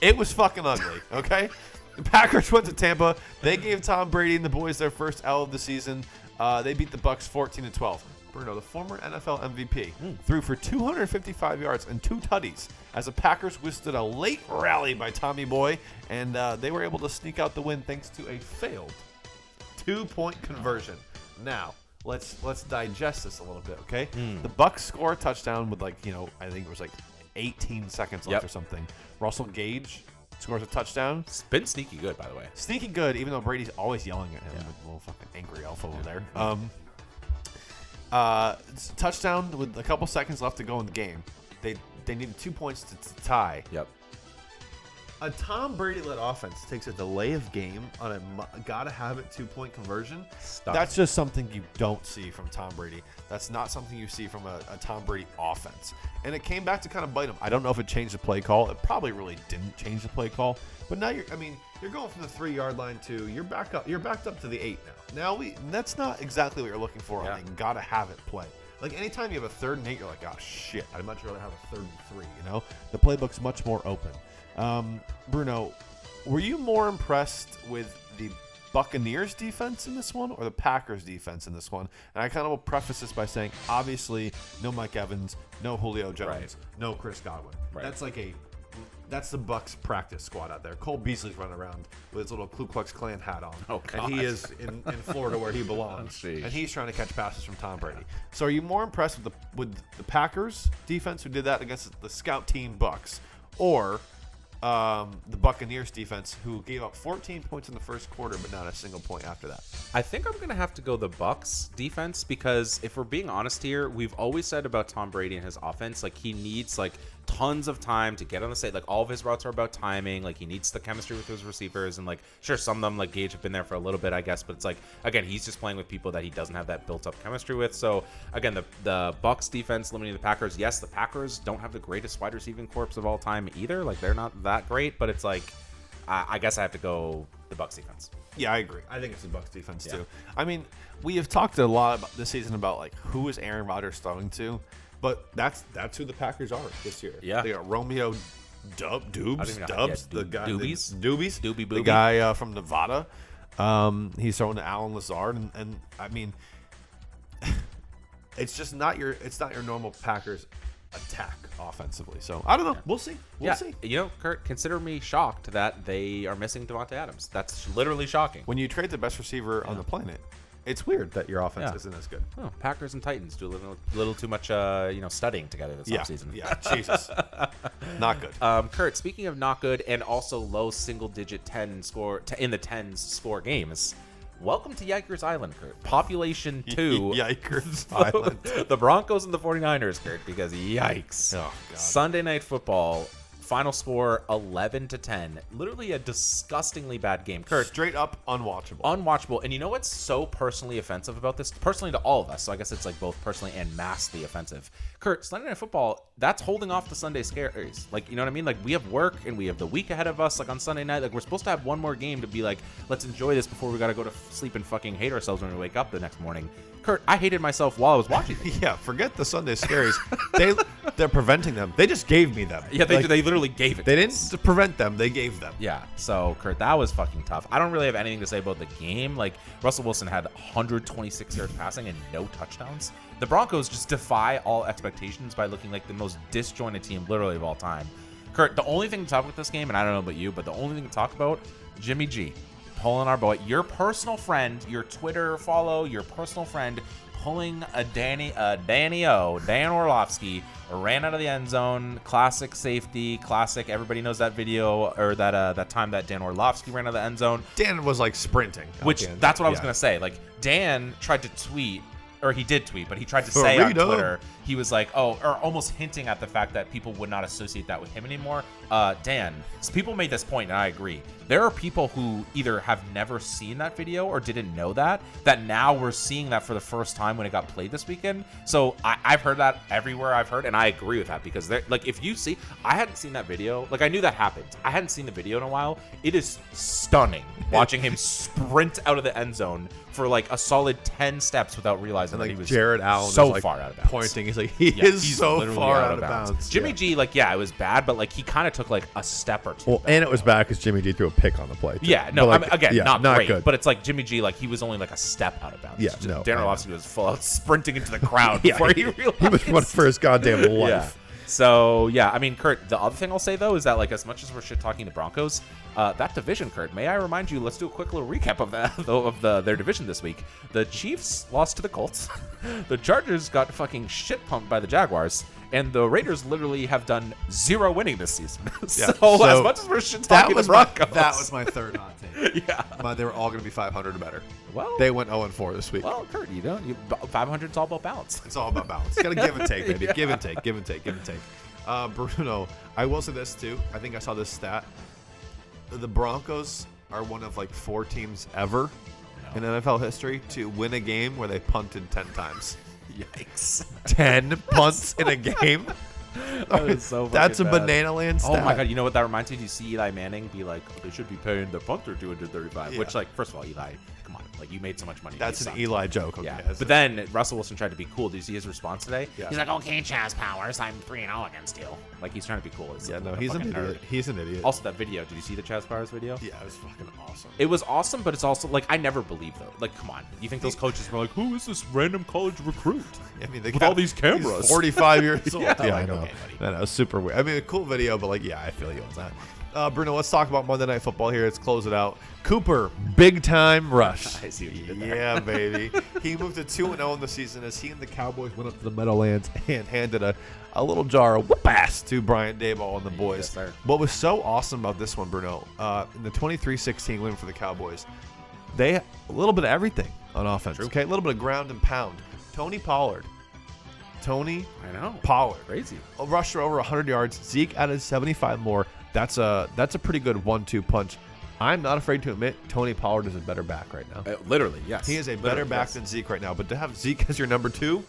It was fucking ugly, okay? The Packers went to Tampa. They gave Tom Brady and the boys their first L of the season. Uh, they beat the Bucks fourteen to twelve. Bruno, the former N F L M V P, mm. threw for two hundred fifty-five yards and two tutties as the Packers withstood a late rally by Tommy Boy, and uh, they were able to sneak out the win thanks to a failed two-point conversion. Now, let's let's digest this a little bit, okay? Mm. The Bucs score a touchdown with, like, you know, I think it was like eighteen seconds left yep. or something. Russell Gage scores a touchdown. It's been sneaky good, by the way. Sneaky good, even though Brady's always yelling at him. Yeah. With a little fucking angry alpha over there. Um... Uh, touchdown with a couple seconds left to go in the game. They they needed two points to, to tie. Yep. A Tom Brady-led offense takes a delay of game on a gotta-have-it two-point conversion. Stop. That's just something you don't see from Tom Brady. That's not something you see from a, a Tom Brady offense. And it came back to kind of bite him. I don't know if it changed the play call. It probably really didn't change the play call. But now you're, I mean, you're going from the three-yard line to you're back up. You're backed up to the eight now. Now we that's not exactly what you're looking for on yeah. a gotta-have-it play. Like, anytime you have a third and eight, you're like, oh, shit, I'd much rather have a third and three, you know? The playbook's much more open. Um, Bruno, were you more impressed with the Buccaneers defense in this one or the Packers defense in this one? And I kind of will preface this by saying, obviously, no Mike Evans, no Julio Jones, right. no Chris Godwin. Right. That's like a that's the Bucs practice squad out there. Cole Beasley's running around with his little Ku Klux Klan hat on. Oh, God. And he is in, in Florida where he belongs. Oh, and he's trying to catch passes from Tom Brady. So are you more impressed with the with the Packers defense who did that against the scout team Bucs or Um, the Buccaneers defense who gave up fourteen points in the first quarter but not a single point after that? I think I'm going to have to go the Bucs defense because if we're being honest here, we've always said about Tom Brady and his offense, like he needs like tons of time to get on the stage. Like all of his routes are about timing. Like he needs the chemistry with his receivers and like sure some of them like Gage have been there for a little bit, I guess, but it's like again he's just playing with people that he doesn't have that built up chemistry with. So again the the Bucs defense limiting the Packers. Yes, the Packers don't have the greatest wide receiving corps of all time either. Like they're not that great, but it's like I, I guess I have to go the Bucs defense. Yeah, I agree. I think it's the Bucs defense yeah. too. I mean, we have talked a lot about this season about like who is Aaron Rodgers throwing to, but that's that's who the Packers are this year. Yeah, they got Romeo Dub Dubes Dubs, how, yeah, do, the guy Doobies the, Doobies Doobie Boobie. The guy uh, from Nevada. Um, he's throwing to Allen Lazard, and, and I mean, it's just not your it's not your normal Packers attack offensively. So I don't know. Yeah. We'll see. We'll yeah. see. You know, Kurt, consider me shocked that they are missing Devontae Adams. That's literally shocking. When you trade the best receiver yeah. on the planet, it's weird that your offense yeah. isn't as good. Oh, Packers and Titans do a little, little too much, uh, you know, studying together this yeah. offseason. Yeah, Jesus. Not good. Um, Kurt, speaking of not good and also low single-digit ten score t- in the tens score games, welcome to Yikers Island, Kurt. Population two. Yikers Island. The Broncos and the 49ers, Kurt, because yikes. Oh, God. Sunday Night Football. Final score eleven to ten. Literally a disgustingly bad game, Kurt. Straight up unwatchable. Unwatchable. And you know what's so personally offensive about this? Personally to all of us. So I guess it's like both personally and massively offensive. Kurt, Sunday Night Football, that's holding off the Sunday scaries. Like, you know what I mean? Like, we have work and we have the week ahead of us. Like, on Sunday night, like, we're supposed to have one more game to be like, let's enjoy this before we got to go to sleep and fucking hate ourselves when we wake up the next morning. Kurt, I hated myself while I was watching. Yeah, forget the Sunday scaries. they, they're preventing them. They just gave me them. Yeah, they, like, they literally gave it. They didn't us. prevent them. They gave them. Yeah. So, Kurt, that was fucking tough. I don't really have anything to say about the game. Like, Russell Wilson had one hundred twenty-six yards passing and no touchdowns. The Broncos just defy all expectations by looking like the most disjointed team literally of all time. Kurt, the only thing to talk about this game, and I don't know about you, but the only thing to talk about, Jimmy G. Pulling our boy, your personal friend, your Twitter follow, your personal friend, pulling a Danny, a Danny O, Dan Orlovsky, ran out of the end zone. Classic safety, classic. Everybody knows that video or that uh, that time that Dan Orlovsky ran out of the end zone. Dan was like sprinting, which that's what I was yeah. gonna say. Like Dan tried to tweet. Or he did tweet, but he tried to Burrito. say on Twitter, he was like, oh, or almost hinting at the fact that people would not associate that with him anymore. Uh, Dan, so people made this point, and I agree. There are people who either have never seen that video or didn't know that, that now we're seeing that for the first time when it got played this weekend. So I, I've heard that everywhere I've heard, and I agree with that because, like, if you see, I hadn't seen that video. Like, I knew that happened. I hadn't seen the video in a while. It is stunning watching him sprint out of the end zone for like a solid ten steps without realizing and that like he was Jared Allen so like far out of bounds. Pointing, he's like he yeah, is so far out, out of bounds. bounds. Jimmy yeah. G, like yeah, it was bad, but like he kind of took like a step or two. Well, and it was bad because Jimmy G threw a pick on the play. Too. Yeah, no, like, I mean, again, yeah, not, not great, good. But it's like Jimmy G, like he was only like a step out of bounds. Yeah, Just, no, Dan Orlovsky was full out sprinting into the crowd yeah, before he, he realized he was running for his goddamn life. Yeah. So, yeah, I mean, Kurt, the other thing I'll say, though, is that, like, as much as we're shit-talking the Broncos, uh, that division, Kurt, may I remind you, let's do a quick little recap of that of the, their division this week. The Chiefs lost to the Colts. The Chargers got fucking shit-pumped by the Jaguars. And the Raiders literally have done zero winning this season. so, yeah. so, as much as we're shit-talking the Broncos. My, that was my third hot take. yeah. My, they were all going to be five hundred or better. Well, they went zero and four this week. Well, Kurt, you know, you, five hundred is all about balance. It's all about balance. Got to give and take, baby. Yeah. Give and take, give and take, give and take. Uh, Bruno, I will say this, too. I think I saw this stat. The Broncos are one of, like, four teams ever no. in N F L history to win a game where they punted ten times. Yikes. ten punts in a game? That is so That's a bad. banana land stat. Oh, my God. You know what that reminds me? Do you see Eli Manning be like, oh, they should be paying the punter two hundred thirty-five, yeah. which, like, first of all, Eli, come on. Like, you made so much money. That's an Eli joke. Okay, yeah. But then Russell Wilson tried to be cool. Did you see his response today? Yeah. He's like, okay, Chaz Powers, I'm three and oh against you. Like, he's trying to be cool. It's yeah, like, no, he's an idiot. Nerd. He's an idiot. Also, that video. Did you see the Chaz Powers video? Yeah, it was fucking awesome. It was awesome, but it's also, like, I never believed, though. Like, come on. You think those coaches were like, who is this random college recruit I mean, they with got, all these cameras? He's forty-five years old. yeah, yeah, yeah, I know. Okay, buddy. I know. It was super weird. I mean, a cool video, but, like, yeah, I feel you on that. Uh, Bruno, let's talk about Monday Night Football here. Let's close it out. Cooper, big-time rush. I see what you did there. Yeah, baby. He moved to two and oh in the season as he and the Cowboys went up to the Meadowlands and handed a, a little jar of whoop-ass to Brian Daboll and the boys. Yes, what was so awesome about this one, Bruno, uh, in the twenty-three sixteen win for the Cowboys, they had a little bit of everything on offense. True. Okay, a little bit of ground and pound. Tony Pollard. Tony I know. Pollard. Crazy. A rusher over one hundred yards. Zeke added seventy-five more. That's a that's a pretty good one-two punch. I'm not afraid to admit Tony Pollard is a better back right now. Uh, literally, yes. He is a literally, better back yes. than Zeke right now. But to have Zeke as your number two,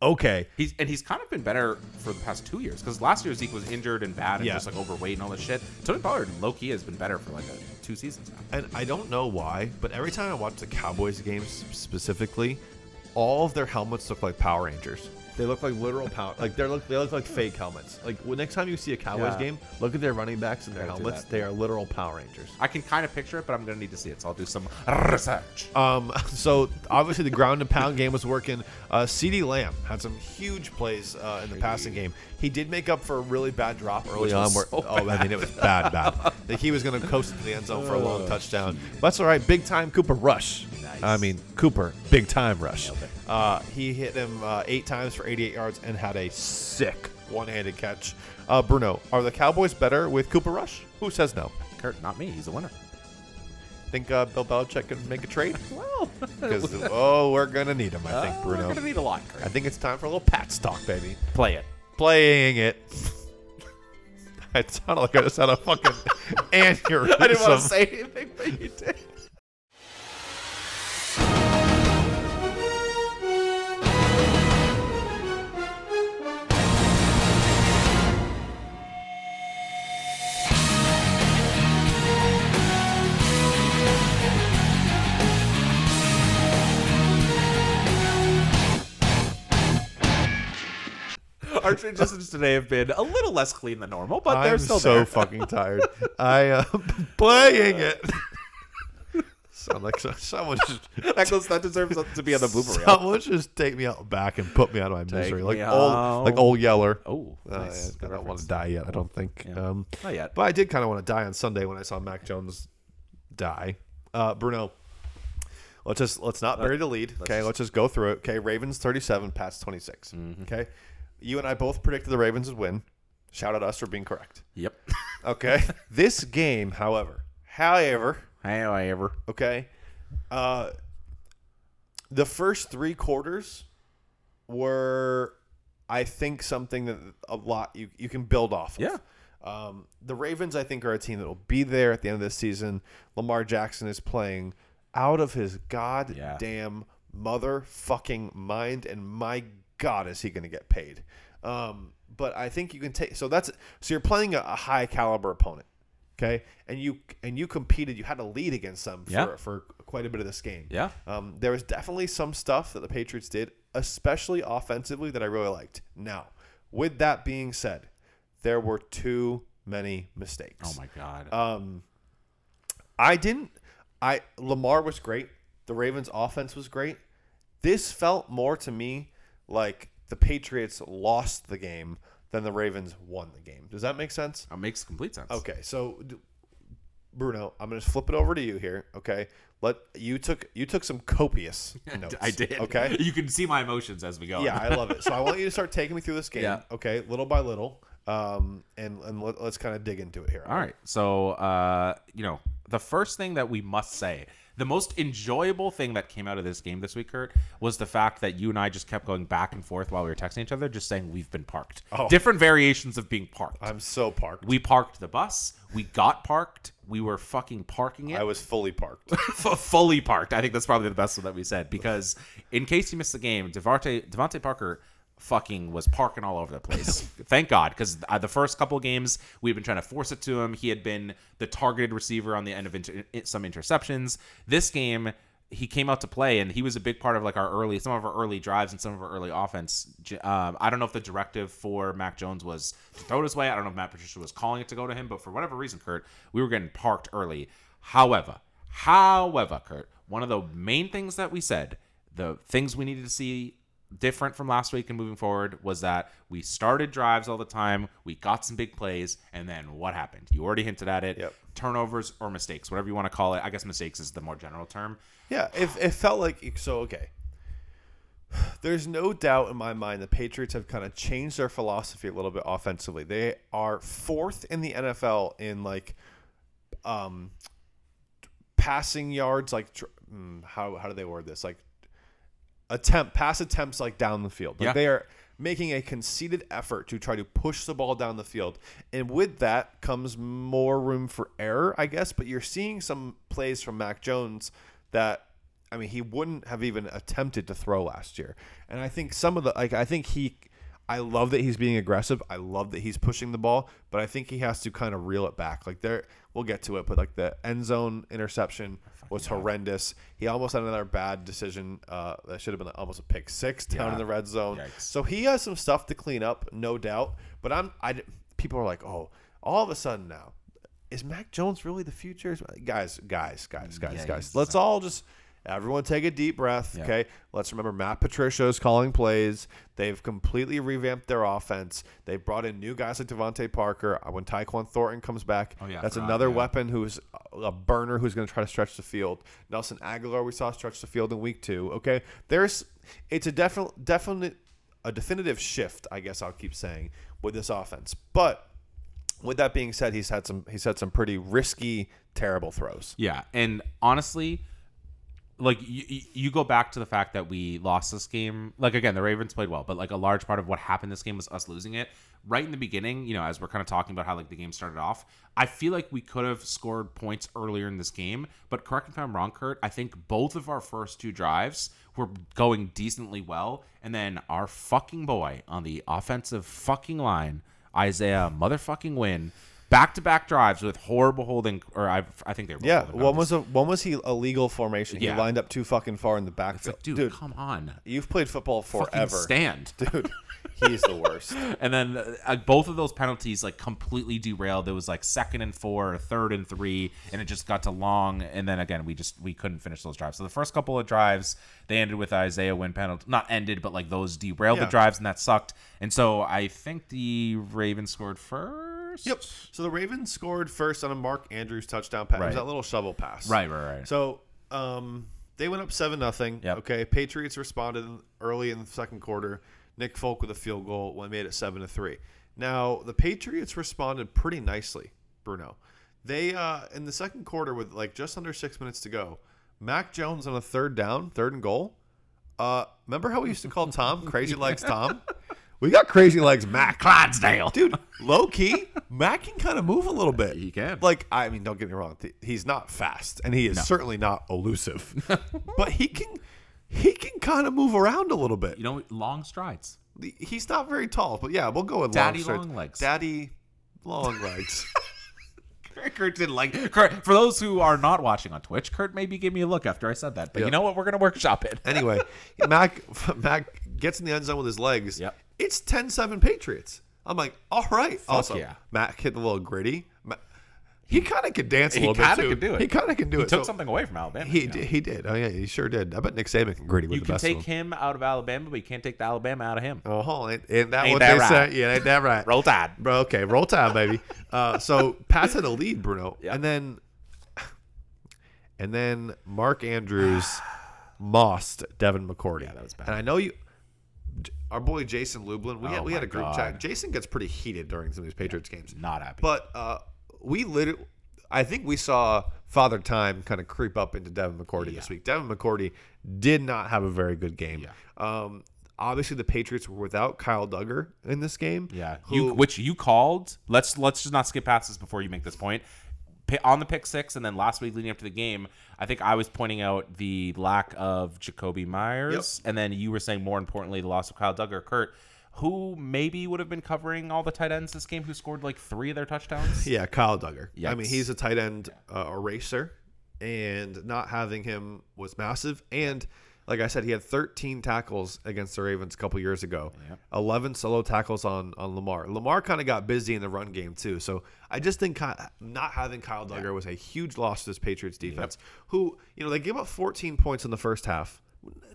okay. He's and he's kind of been better for the past two years because last year Zeke was injured and bad and yeah. just like overweight and all this shit. Tony Pollard, low-key, has been better for like a, two seasons now. And I don't know why, but every time I watch the Cowboys games specifically, all of their helmets look like Power Rangers. They look like literal power. Like they look, they look like fake helmets. Like well, next time you see a Cowboys yeah. game, look at their running backs and their helmets. They are literal Power Rangers. I can kind of picture it, but I'm gonna need to see it, so I'll do some research. Um, so obviously the ground and pound game was working. Uh, CeeDee Lamb had some huge plays uh, in the passing game. He did make up for a really bad drop early on. Where, so oh, bad. I mean it was bad, bad. Like he was gonna coast into the end zone for a long oh, touchdown. Geez. But that's all right. Big time Cooper Rush. Nice. I mean Cooper, big time Rush. Uh, he hit him uh, eight times for eighty-eight yards and had a sick one-handed catch. Uh, Bruno, are the Cowboys better with Cooper Rush? Who says no? Kurt, not me. He's the winner. Think uh, Bill Belichick can make a trade? Well, because oh, we're gonna need him. I think oh, Bruno. We're gonna need a lot. Kurt. I think it's time for a little Pats talk, baby. Play it. Playing it. I sounded like I just had a fucking aneurysm. I didn't want to say anything, but you did. Our transitions today have been a little less clean than normal, but I'm they're still so there. fucking tired. I am uh, playing it. Sound like so, someone just that goes that deserves to be on the blooper reel. Someone just take me out back and put me out of my take misery, like old out. like old Yeller. Oh, nice. uh, yeah, I don't want to die yet. I don't think. Yeah. Um, Not yet. But I did kind of want to die on Sunday when I saw Mac Jones die. Uh, Bruno. Let's just let's not bury the lead. Let's okay, just... let's just go through it. Okay, Ravens thirty-seven, Pats twenty-six. Mm-hmm. Okay. You and I both predicted the Ravens would win. Shout out us for being correct. Yep. Okay. This game, however, however, however, okay, uh, the first three quarters were, I think, something that a lot you you can build off of. Yeah. Um, the Ravens, I think, are a team that will be there at the end of this season. Lamar Jackson is playing out of his goddamn yeah. motherfucking mind, and my God, is he going to get paid? Um, but I think you can take. So that's so you're playing a, a high caliber opponent, okay? And you and you competed. You had a lead against them for, yeah. for quite a bit of this game. Yeah. Um, there was definitely some stuff that the Patriots did, especially offensively, that I really liked. Now, with that being said, there were too many mistakes. Oh my God. Um, I didn't. I Lamar was great. The Ravens' offense was great. This felt more to me like the Patriots lost the game than the Ravens won the game. Does that make sense? It makes complete sense. Okay, so Bruno, I'm going to flip it over to you here. Okay, let you took you took some copious notes. I did. Okay, you can see my emotions as we go. Yeah, I love it. So I want you to start taking me through this game. Yeah. Okay, little by little, um, and and let, let's kind of dig into it here. All right. So uh, you know, the first thing that we must say. The most enjoyable thing that came out of this game this week, Kurt, was the fact that you and I just kept going back and forth while we were texting each other, just saying we've been parked. Oh. Different variations of being parked. I'm so parked. We parked the bus. We got parked. We were fucking parking it. I was fully parked. Fully parked. I think that's probably the best one that we said because in case you missed the game, Devontae, Devontae Parker fucking was parking all over the place. Thank God, because uh, the first couple games we've been trying to force it to him. He had been the targeted receiver on the end of inter- some interceptions. This game, he came out to play, and he was a big part of like our early, some of our early drives and some of our early offense. Um, I don't know if the directive for Mac Jones was to throw it his way. I don't know if Matt Patricia was calling it to go to him, but for whatever reason, Kurt, we were getting parked early. However, however, Kurt, one of the main things that we said, the things we needed to see different from last week and moving forward was that we started drives all the time. We got some big plays, and then what happened? You already hinted at it. Yep. Turnovers or mistakes, whatever you want to call it. I guess mistakes is the more general term. Yeah, it, it felt like so. Okay, there's no doubt in my mind the Patriots have kind of changed their philosophy a little bit offensively. They are fourth in the N F L in like um passing yards. Like how how do they word this? Like. Attempt pass attempts like down the field. Like yeah. They are making a conceited effort to try to push the ball down the field. And with that comes more room for error, I guess. But you're seeing some plays from Mac Jones that, I mean, he wouldn't have even attempted to throw last year. And I think some of the, like, I think he, I love that he's being aggressive. I love that he's pushing the ball, but I think he has to kind of reel it back. Like there, we'll get to it, but like the end zone interception was horrendous. He almost had another bad decision. Uh, that should have been almost a pick six down yeah. in the red zone. Yikes. So he has some stuff to clean up, no doubt. But I'm, I, people are like, oh, all of a sudden now, is Mac Jones really the future? Guys, guys, guys, guys, yeah, guys. Let's so- all just. Everyone take a deep breath, yeah. okay? Let's remember Matt Patricia is calling plays. They've completely revamped their offense. They brought in new guys like Devontae Parker. When Tyquan Thornton comes back, oh, yeah, that's Rob, another yeah. weapon who's a burner who's going to try to stretch the field. Nelson Aguilar we saw stretch the field in week two, okay? There's It's a definite, definite, a definitive shift, I guess I'll keep saying, with this offense. But with that being said, he's had some, he's had some pretty risky, terrible throws. Yeah, and honestly... Like, you, you go back to the fact that we lost this game. Like, again, the Ravens played well, but, like, a large part of what happened this game was us losing it. Right in the beginning, you know, as we're kind of talking about how, like, the game started off, I feel like we could have scored points earlier in this game. But correct me if I'm wrong, Kurt, I think both of our first two drives were going decently well. And then our fucking boy on the offensive fucking line, Isaiah motherfucking Wynn, back-to-back drives with horrible holding, or I, I think they were. Yeah, one was a one was he illegal formation. Yeah. He lined up too fucking far in the backfield. Like, dude, dude, come on. You've played football forever. Fucking stand, dude. He's the worst. And then uh, both of those penalties like completely derailed. It was like second and four, or third and three, and it just got to long. And then again, we just we couldn't finish those drives. So the first couple of drives they ended with Isaiah Wynn penalty, not ended, but like those derailed yeah. the drives, and that sucked. And so I think the Ravens scored first. Yep. So the Ravens scored first on a Mark Andrews touchdown pass. Right. It was that little shovel pass. Right, right, right. So um, they went up seven nothing. Yep. Okay. Patriots responded early in the second quarter. Nick Folk with a field goal when made it seven to three. Now, the Patriots responded pretty nicely, Bruno. They uh, in the second quarter with like just under six minutes to go, Mac Jones on a third down, third and goal. Uh, remember how we used to call Tom Crazy Legs Tom? We got Crazy Legs Mac Clydesdale. Dude, low-key, Mac can kind of move a little bit. He can. Like, I mean, don't get me wrong. He's not fast, and he is no. certainly not elusive. But he can he can kind of move around a little bit. You know, long strides. He's not very tall, but yeah, we'll go with Daddy long strides. Daddy long legs. Daddy long legs. Kurt didn't like Kurt. For those who are not watching on Twitch, Kurt maybe gave me a look after I said that. But yep. You know what? We're going to workshop it. Anyway, Mac Mac gets in the end zone with his legs. Yep. It's ten seven Patriots. I'm like, all right. Fuck also, yeah. Mac hit the little gritty. Mac, he kind of could dance a little bit, too. He kind of could do it. He kind of can do he it. He took so, something away from Alabama. He, you know? did, he did. Oh, yeah, he sure did. I bet Nick Saban can gritty with you the best You can take him out of Alabama, but you can't take the Alabama out of him. Oh, ain't, ain't that ain't what that they right. say? Yeah, ain't that right? Roll Tide. Bro, okay, roll tide, baby. Uh, so, pass had a lead, Bruno. Yep. And then, and then Mark Andrews mossed Devin McCourty. Yeah, that was bad. And I know you... Our boy Jason Lublin, we oh had we had a group God. chat. Jason gets pretty heated during some of these Patriots yeah, games. Not happy. But uh, we literally, I think we saw Father Time kind of creep up into Devin McCourty yeah. this week. Devin McCourty did not have a very good game. Yeah. Um, obviously, the Patriots were without Kyle Duggar in this game. Yeah, who, you, which you called. Let's let's just not skip past this before you make this point. On the pick six, and then last week leading up to the game, I think I was pointing out the lack of Jacoby Myers, yep. and then you were saying more importantly the loss of Kyle Duggar. Kurt, who maybe would have been covering all the tight ends this game, who scored like three of their touchdowns? Yeah, Kyle Duggar. Yikes. I mean, he's a tight end uh, eraser, and not having him was massive. And like I said, he had thirteen tackles against the Ravens a couple years ago, yep. eleven solo tackles on on Lamar. Lamar kind of got busy in the run game too, so. I just think not having Kyle Duggar yeah. was a huge loss to this Patriots defense, yep. who, you know, they gave up fourteen points in the first half.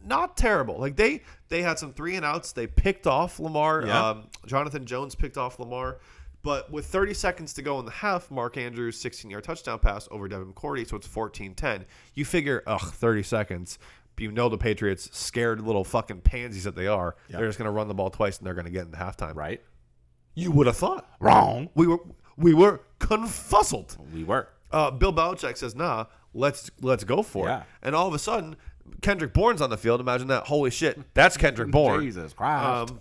Not terrible. Like, they they had some three and outs. They picked off Lamar. Yeah. Um, Jonathan Jones picked off Lamar. But with thirty seconds to go in the half, Mark Andrews' sixteen-yard touchdown pass over Devin McCourty, so it's fourteen ten. You figure, ugh, thirty seconds. You know the Patriots, scared little fucking pansies that they are. Yep. They're just going to run the ball twice, and they're going to get into halftime. Right. You would have thought. Wrong. We were... We were confuzzled. We were. Uh, Bill Belichick says, nah, let's let's go for yeah. it. And all of a sudden, Kendrick Bourne's on the field. Imagine that. Holy shit. That's Kendrick Bourne. Jesus Christ. Um,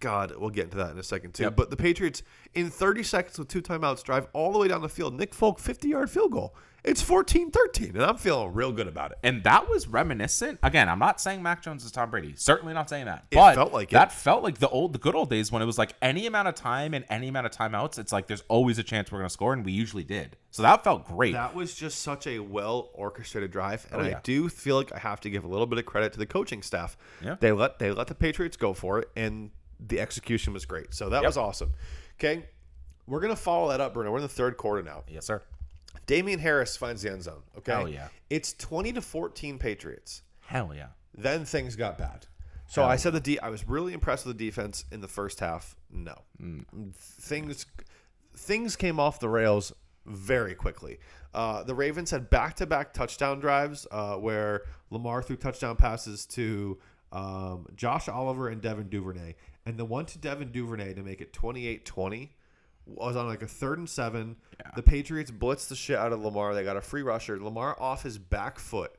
God, we'll get into that in a second, too. Yep. But the Patriots, in thirty seconds with two timeouts, drive all the way down the field. Nick Folk, fifty-yard field goal. It's fourteen thirteen, and I'm feeling real good about it. And that was reminiscent. Again, I'm not saying Mac Jones is Tom Brady. Certainly not saying that. But it felt like that it. felt like the old, the good old days when it was like any amount of time and any amount of timeouts, it's like there's always a chance we're going to score, and we usually did. So that felt great. That was just such a well-orchestrated drive, and oh, yeah. I do feel like I have to give a little bit of credit to the coaching staff. Yeah. They let they let the Patriots go for it, and the execution was great. So that yep. was awesome. Okay, we're going to follow that up, Bruno. We're in the third quarter now. Yes, sir. Damian Harris finds the end zone. Okay. Hell yeah. It's twenty to fourteen Patriots. Hell yeah. Then things got bad. So Hell I said the D. I was really impressed with the defense in the first half. No. Mm. Things things came off the rails very quickly. Uh, the Ravens had back-to-back touchdown drives uh, where Lamar threw touchdown passes to um, Josh Oliver and Devin Duvernay. And the one to Devin Duvernay to make it twenty-eight twenty. Was on like a third and seven. Yeah. The Patriots blitzed the shit out of Lamar. They got a free rusher. Lamar off his back foot.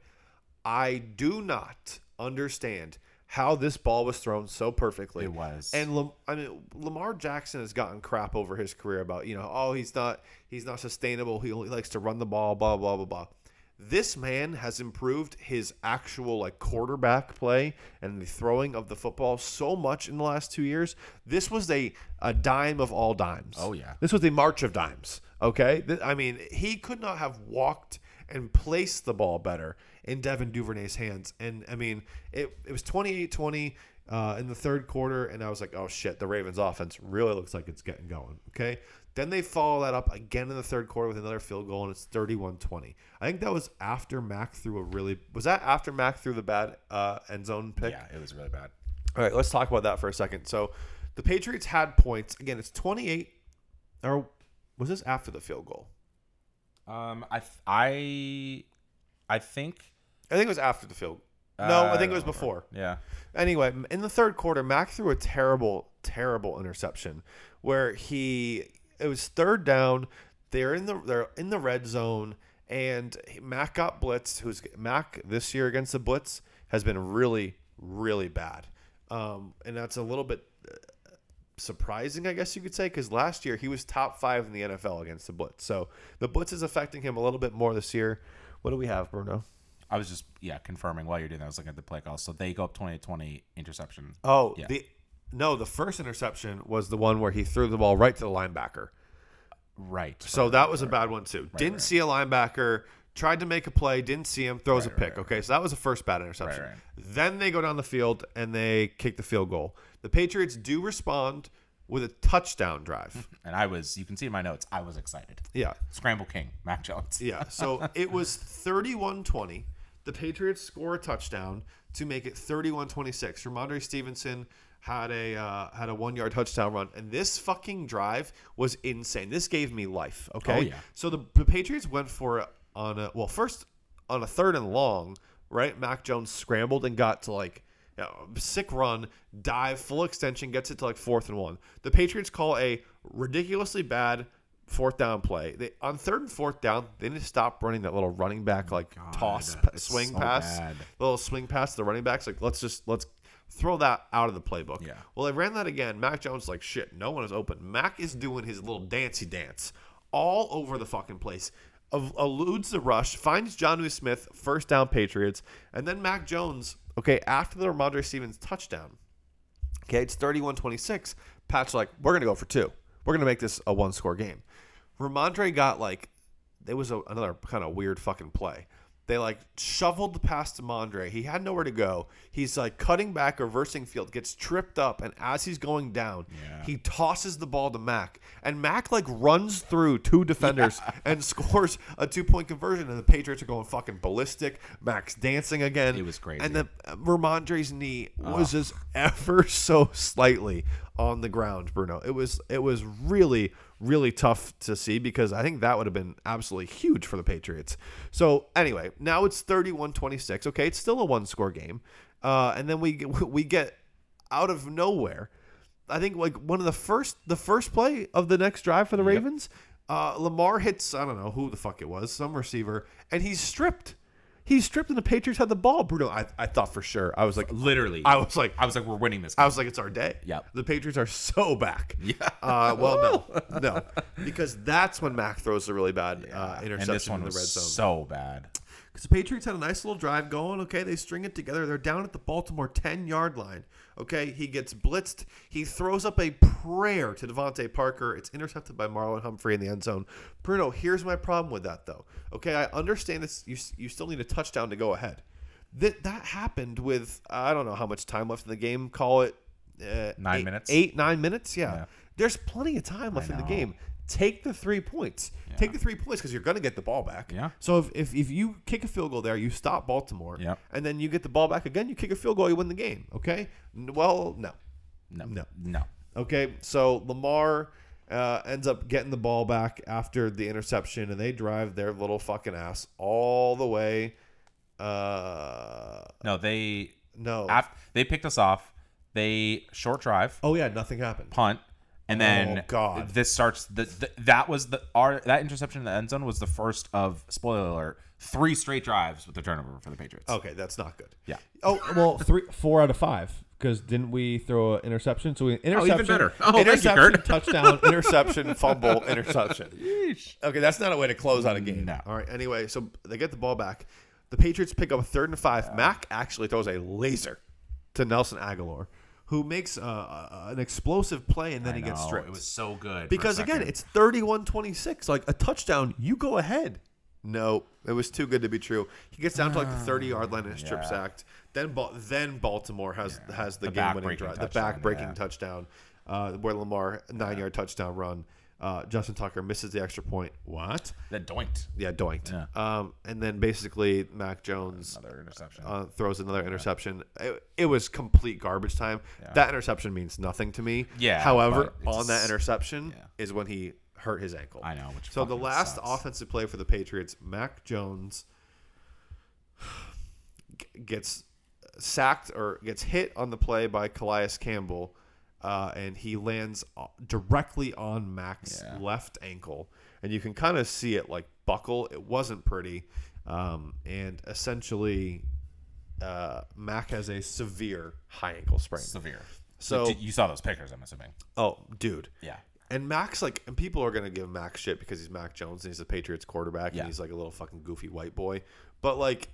I do not understand how this ball was thrown so perfectly. It was. And Lam- I mean, Lamar Jackson has gotten crap over his career about, you know, oh, he's not he's not sustainable. He only likes to run the ball, blah, blah, blah, blah. This man has improved his actual like quarterback play and the throwing of the football so much in the last two years. This was a, a dime of all dimes. Oh, yeah. This was a march of dimes, okay? I mean, he could not have walked and placed the ball better in Devin Duvernay's hands. And, I mean, it, it was twenty-eight twenty uh, in the third quarter, and I was like, oh, shit, the Ravens offense really looks like it's getting going, okay? Then they follow that up again in the third quarter with another field goal, and it's thirty-one twenty. I think that was after Mac threw a really – was that after Mac threw the bad uh, end zone pick? Yeah, it was really bad. All right, let's talk about that for a second. So the Patriots had points. Again, it's twenty-eight – or was this after the field goal? Um, I I I think – I think it was after the field uh, No, I think I it was remember. before. Yeah. Anyway, in the third quarter, Mac threw a terrible, terrible interception where he – it was third down. They're in the they're in the red zone, and Mac got blitzed. Who's Mac this year against the blitz has been really really bad, um, and that's a little bit surprising, I guess you could say, because last year he was top five in the N F L against the blitz. So the blitz is affecting him a little bit more this year. What do we have, Bruno? I was just yeah confirming while you're doing that. I was looking at the play call. So they go up twenty to twenty interception. Oh, yeah. the. No, the first interception was the one where he threw the ball right to the linebacker. Right. So right, that was right, a bad one, too. Right, didn't right. see a linebacker, tried to make a play, didn't see him, throws right, a pick. Right, okay, right. So that was the first bad interception. Right, right. Then they go down the field, and they kick the field goal. The Patriots do respond with a touchdown drive. And I was, you can see in my notes, I was excited. Yeah. Scramble King, Mac Jones. Yeah, so it was thirty-one twenty. The Patriots score a touchdown to make it thirty-one twenty-six. Ramondre Stevenson had a uh, had a one-yard touchdown run, and this fucking drive was insane. This gave me life, okay? Oh, yeah. So the, the Patriots went for it on a – well, first on a third and long, right? Mac Jones scrambled and got to, like, you know, sick run, dive, full extension, gets it to, like, fourth and one. The Patriots call a ridiculously bad fourth down play. They on third and fourth down, they need to stop running that little running back, like, God, toss, swing so pass, bad. little swing pass to the running backs. Like, let's just – let's throw that out of the playbook. Yeah. Well, they ran that again. Mac Jones like, shit, no one is open. Mac is doing his little dancey dance all over the fucking place. Ev- eludes the rush, finds Jonnu Smith, first down Patriots, and then Mac Jones, okay, after the Ramondre Stevens touchdown, okay, it's thirty-one twenty-six. Pat's like, we're going to go for two. We're going to make this a one-score game. Ramondre got like, it was a, another kind of weird fucking play. They, like, shoveled the pass to Mondre. He had nowhere to go. He's, like, cutting back, reversing field, gets tripped up, and as he's going down, yeah. he tosses the ball to Mac. And Mac, like, runs through two defenders yeah. and scores a two-point conversion, and the Patriots are going fucking ballistic. Mac's dancing again. It was crazy. And then Ramondre's knee was oh. just ever so slightly on the ground, Bruno. It was it was really, really tough to see because I think that would have been absolutely huge for the Patriots. So anyway, now it's thirty-one twenty-six. Okay, it's still a one-score game. Uh, and then we we get out of nowhere. I think like one of the first the first play of the next drive for the Ravens, yep. uh, Lamar hits, I don't know who the fuck it was, some receiver, and he's stripped. He stripped and the Patriots had the ball. Bruno, I, I thought for sure. I was like, literally. I was like, I was like, we're winning this game. I was like, it's our day. Yeah. The Patriots are so back. Yeah. Uh, well, no, no, because that's when Mac throws a really bad yeah. uh, interception and this one in the was red zone. So bad. Because the Patriots had a nice little drive going. Okay, they string it together. They're down at the Baltimore ten-yard line. Okay, he gets blitzed. He throws up a prayer to Devontae Parker. It's intercepted by Marlon Humphrey in the end zone. Bruno, here's my problem with that, though. Okay, I understand this. You you still need a touchdown to go ahead. That that happened with, I don't know how much time left in the game. Call it uh, nine eight, minutes. Eight, nine minutes, yeah. yeah. There's plenty of time left in the game. Take the three points. Yeah. Take the three points because you're going to get the ball back. Yeah. So if, if if you kick a field goal there, you stop Baltimore, yep. and then you get the ball back again, you kick a field goal, you win the game, okay? Well, no. No. No. No. Okay, so Lamar uh, ends up getting the ball back after the interception, and they drive their little fucking ass all the way. Uh, no, they no after, they picked us off. They short drive. Oh, yeah, nothing happened. Punt. And then oh, God. this starts. The, the, that was the our that interception in the end zone was the first of, spoiler alert, three straight drives with the turnover for the Patriots. Okay, that's not good. Yeah. Oh well, three, four out of five because didn't we throw an interception? So we interception. Oh, even better. Oh, interception, thank you, Kurt. Touchdown, interception, fumble, interception. Yeesh. Okay, that's not a way to close out a game. No. All right. Anyway, so they get the ball back. The Patriots pick up a third and five. Yeah. Mac actually throws a laser to Nelson Aguilar, who makes uh, uh, an explosive play, and then I he know. gets stripped. It was so good. Because, again, it's thirty-one twenty-six. Like, a touchdown, you go ahead. No, it was too good to be true. He gets down to, like, the thirty-yard line and is yeah. strip sacked. Then ba- then Baltimore has, yeah. has the, the game-winning drive, touchdown. the back-breaking yeah. touchdown, uh, where Lamar, nine-yard yeah. touchdown run. Uh, Justin Tucker misses the extra point. What? Then doinked. Yeah, doinked. Yeah. Um, and then basically Mac Jones another interception. Uh, throws another interception. Yeah. It, it was complete garbage time. Yeah. That interception means nothing to me. Yeah. However, on that interception yeah. is when he hurt his ankle. I know. Which so the last sucks. offensive play for the Patriots, Mac Jones gets sacked or gets hit on the play by Calais Campbell. Uh, and he lands directly on Mac's yeah. left ankle. And you can kind of see it, like, buckle. It wasn't pretty. Um, and essentially, uh, Mac has a severe high ankle sprain. Severe. So you saw those pictures, I'm assuming. Oh, dude. Yeah. And Mac's like, and people are going to give Mac shit because he's Mac Jones and he's the Patriots quarterback yeah. and he's like a little fucking goofy white boy. But, like,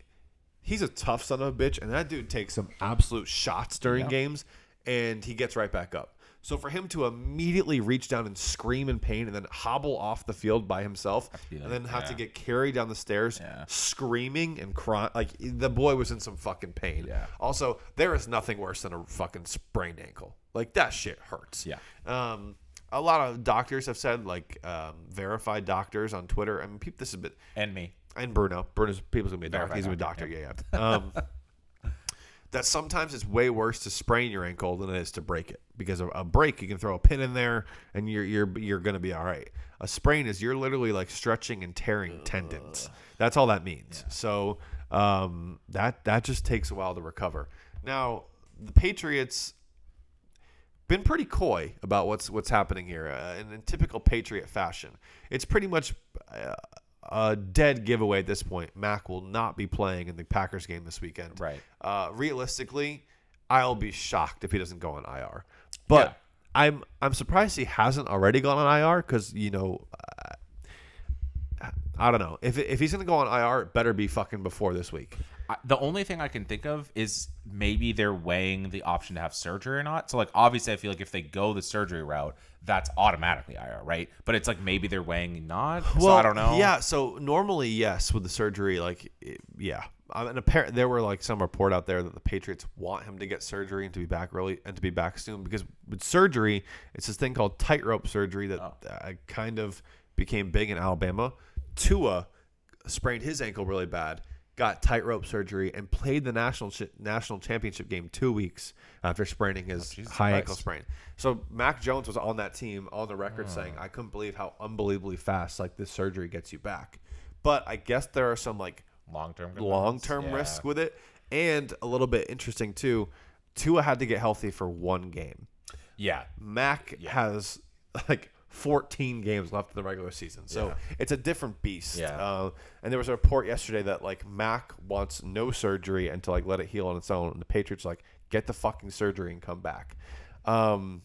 he's a tough son of a bitch. And that dude takes some absolute shots during yeah. games. And he gets right back up. So for him to immediately reach down and scream in pain and then hobble off the field by himself like, and then have yeah. to get carried down the stairs yeah. screaming and crying. Like, the boy was in some fucking pain. Yeah. Also, there is nothing worse than a fucking sprained ankle. Like, that shit hurts. Yeah. Um, a lot of doctors have said, like, um, verified doctors on Twitter. I mean, people, this is a bit. And me. And Bruno. Bruno's people's going to be a doctor. He's going to be a doctor. Yeah, yeah. yeah. Um, that sometimes it's way worse to sprain your ankle than it is to break it. Because a, a break, you can throw a pin in there, and you're you're you're going to be all right. A sprain is you're literally, like, stretching and tearing Ugh. tendons. That's all that means. Yeah. So um, that that just takes a while to recover. Now, the Patriots been pretty coy about what's what's happening here. Uh, in, in typical Patriot fashion, it's pretty much uh, a dead giveaway at this point. Mac will not be playing in the Packers game this weekend. Right. Uh, realistically, I'll be shocked if he doesn't go on I R. But yeah. I'm I'm surprised he hasn't already gone on I R because, you know, uh, I don't know. If if he's going to go on I R, it better be fucking before this week. I, the only thing I can think of is maybe they're weighing the option to have surgery or not. So, like, obviously I feel like if they go the surgery route, that's automatically I R, right? But it's like maybe they're weighing not. Well, so I don't know. Yeah. So normally, yes, with the surgery, like, it, yeah. Um, and apparently there were, like, some report out there that the Patriots want him to get surgery and to be back early and to be back soon because with surgery, it's this thing called tightrope surgery that oh. uh, kind of became big in Alabama. Tua sprained his ankle really bad, got tightrope surgery, and played the national sh- national championship game two weeks after spraining his oh, high Christ. ankle sprain. So Mac Jones was on that team on the record oh. saying, I couldn't believe how unbelievably fast, like, this surgery gets you back. But I guess there are some, like, long-term long-term yeah. risks with it. And a little bit interesting, too, Tua had to get healthy for one game. Yeah. Mac yeah. has, like, fourteen games left in the regular season. So yeah. it's a different beast. Yeah. Uh, and there was a report yesterday that, like, Mac wants no surgery and to, like, let it heal on its own. And the Patriots, like, get the fucking surgery and come back. Um,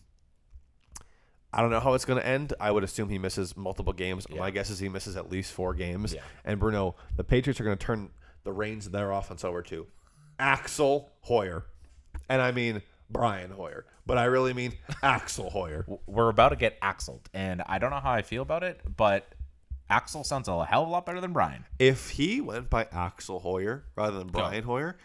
I don't know how it's going to end. I would assume he misses multiple games. Yeah. My guess is he misses at least four games. Yeah. And, Bruno, the Patriots are going to turn the reins of their offense over to Axel Hoyer. And I mean Brian Hoyer, but I really mean Axel Hoyer. We're about to get Axeled, and I don't know how I feel about it, but Axel sounds a hell of a lot better than Brian. If he went by Axel Hoyer rather than Brian no. Hoyer,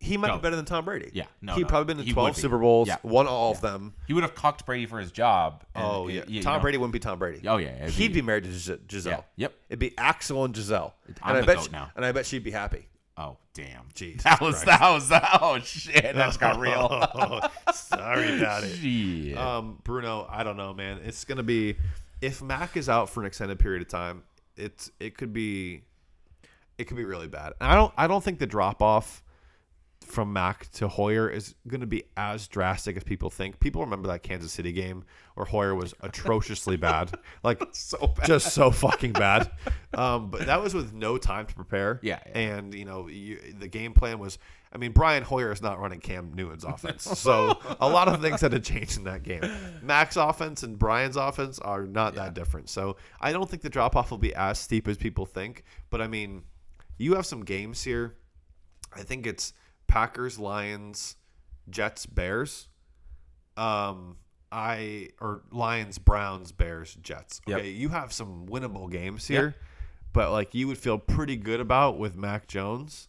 he might no. be better than Tom Brady. Yeah, no, he'd no. probably been to twelve be. Super Bowls, yeah. won all yeah. of them. He would have cocked Brady for his job. And, oh yeah, you, you Tom know. Brady wouldn't be Tom Brady. Oh yeah, he'd be, be married to Gis- Giselle. Yeah. Yep, it'd be Axel and Giselle. I'm and the I bet she, now. And I bet she'd be happy. Oh damn! Jeez, that was Christ. that was oh shit! That's got real. oh, sorry about it. Shit. Um, Bruno, I don't know, man. It's gonna be if Mac is out for an extended period of time, it's it could be, it could be really bad. And I don't I don't think the drop off from Mac to Hoyer is gonna be as drastic as people think. People remember that Kansas City game where Hoyer was atrociously bad, like so bad, just so fucking bad. Um, but that was with no time to prepare. Yeah, yeah. And you know you, the game plan was. I mean, Brian Hoyer is not running Cam Newton's offense, so a lot of things had to change in that game. Mac's offense and Brian's offense are not yeah. that different, so I don't think the drop off will be as steep as people think. But I mean, you have some games here. I think it's Packers, Lions, Jets, Bears. Um, I or Lions, Browns, Bears, Jets. Okay, yep. You have some winnable games here, yep. but like you would feel pretty good about with Mac Jones.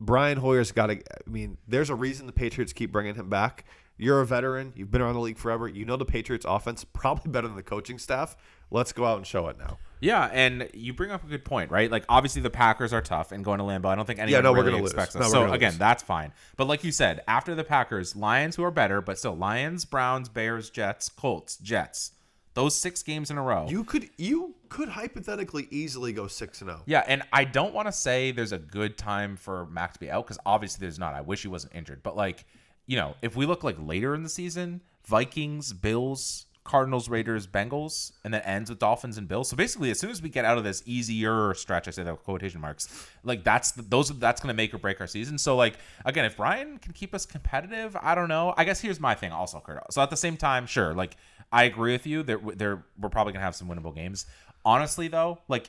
Brian Hoyer's got to. I mean, there's a reason the Patriots keep bringing him back. You're a veteran. You've been around the league forever. You know the Patriots' offense probably better than the coaching staff. Let's go out and show it now. Yeah, and you bring up a good point, right? Like, obviously the Packers are tough and going to Lambeau. I don't think anyone yeah, no, really we're gonna expects lose. us. No, so, again, lose. that's fine. But like you said, after the Packers, Lions, who are better, but still Lions, Browns, Bears, Jets, Colts, Jets. Those six games in a row. You could you could hypothetically easily go six and oh. Yeah, and I don't want to say there's a good time for Mac to be out because obviously there's not. I wish he wasn't injured. But, like, you know, if we look, like, later in the season, Vikings, Bills, Cardinals, Raiders, Bengals, and then ends with Dolphins and Bills. So basically, as soon as we get out of this easier stretch, I say that with quotation marks, like that's the, those that's going to make or break our season. So like again, if Brian can keep us competitive, I don't know. I guess here's my thing also, Kurt. So at the same time, sure, like I agree with you that there, there we're probably going to have some winnable games. Honestly, though, like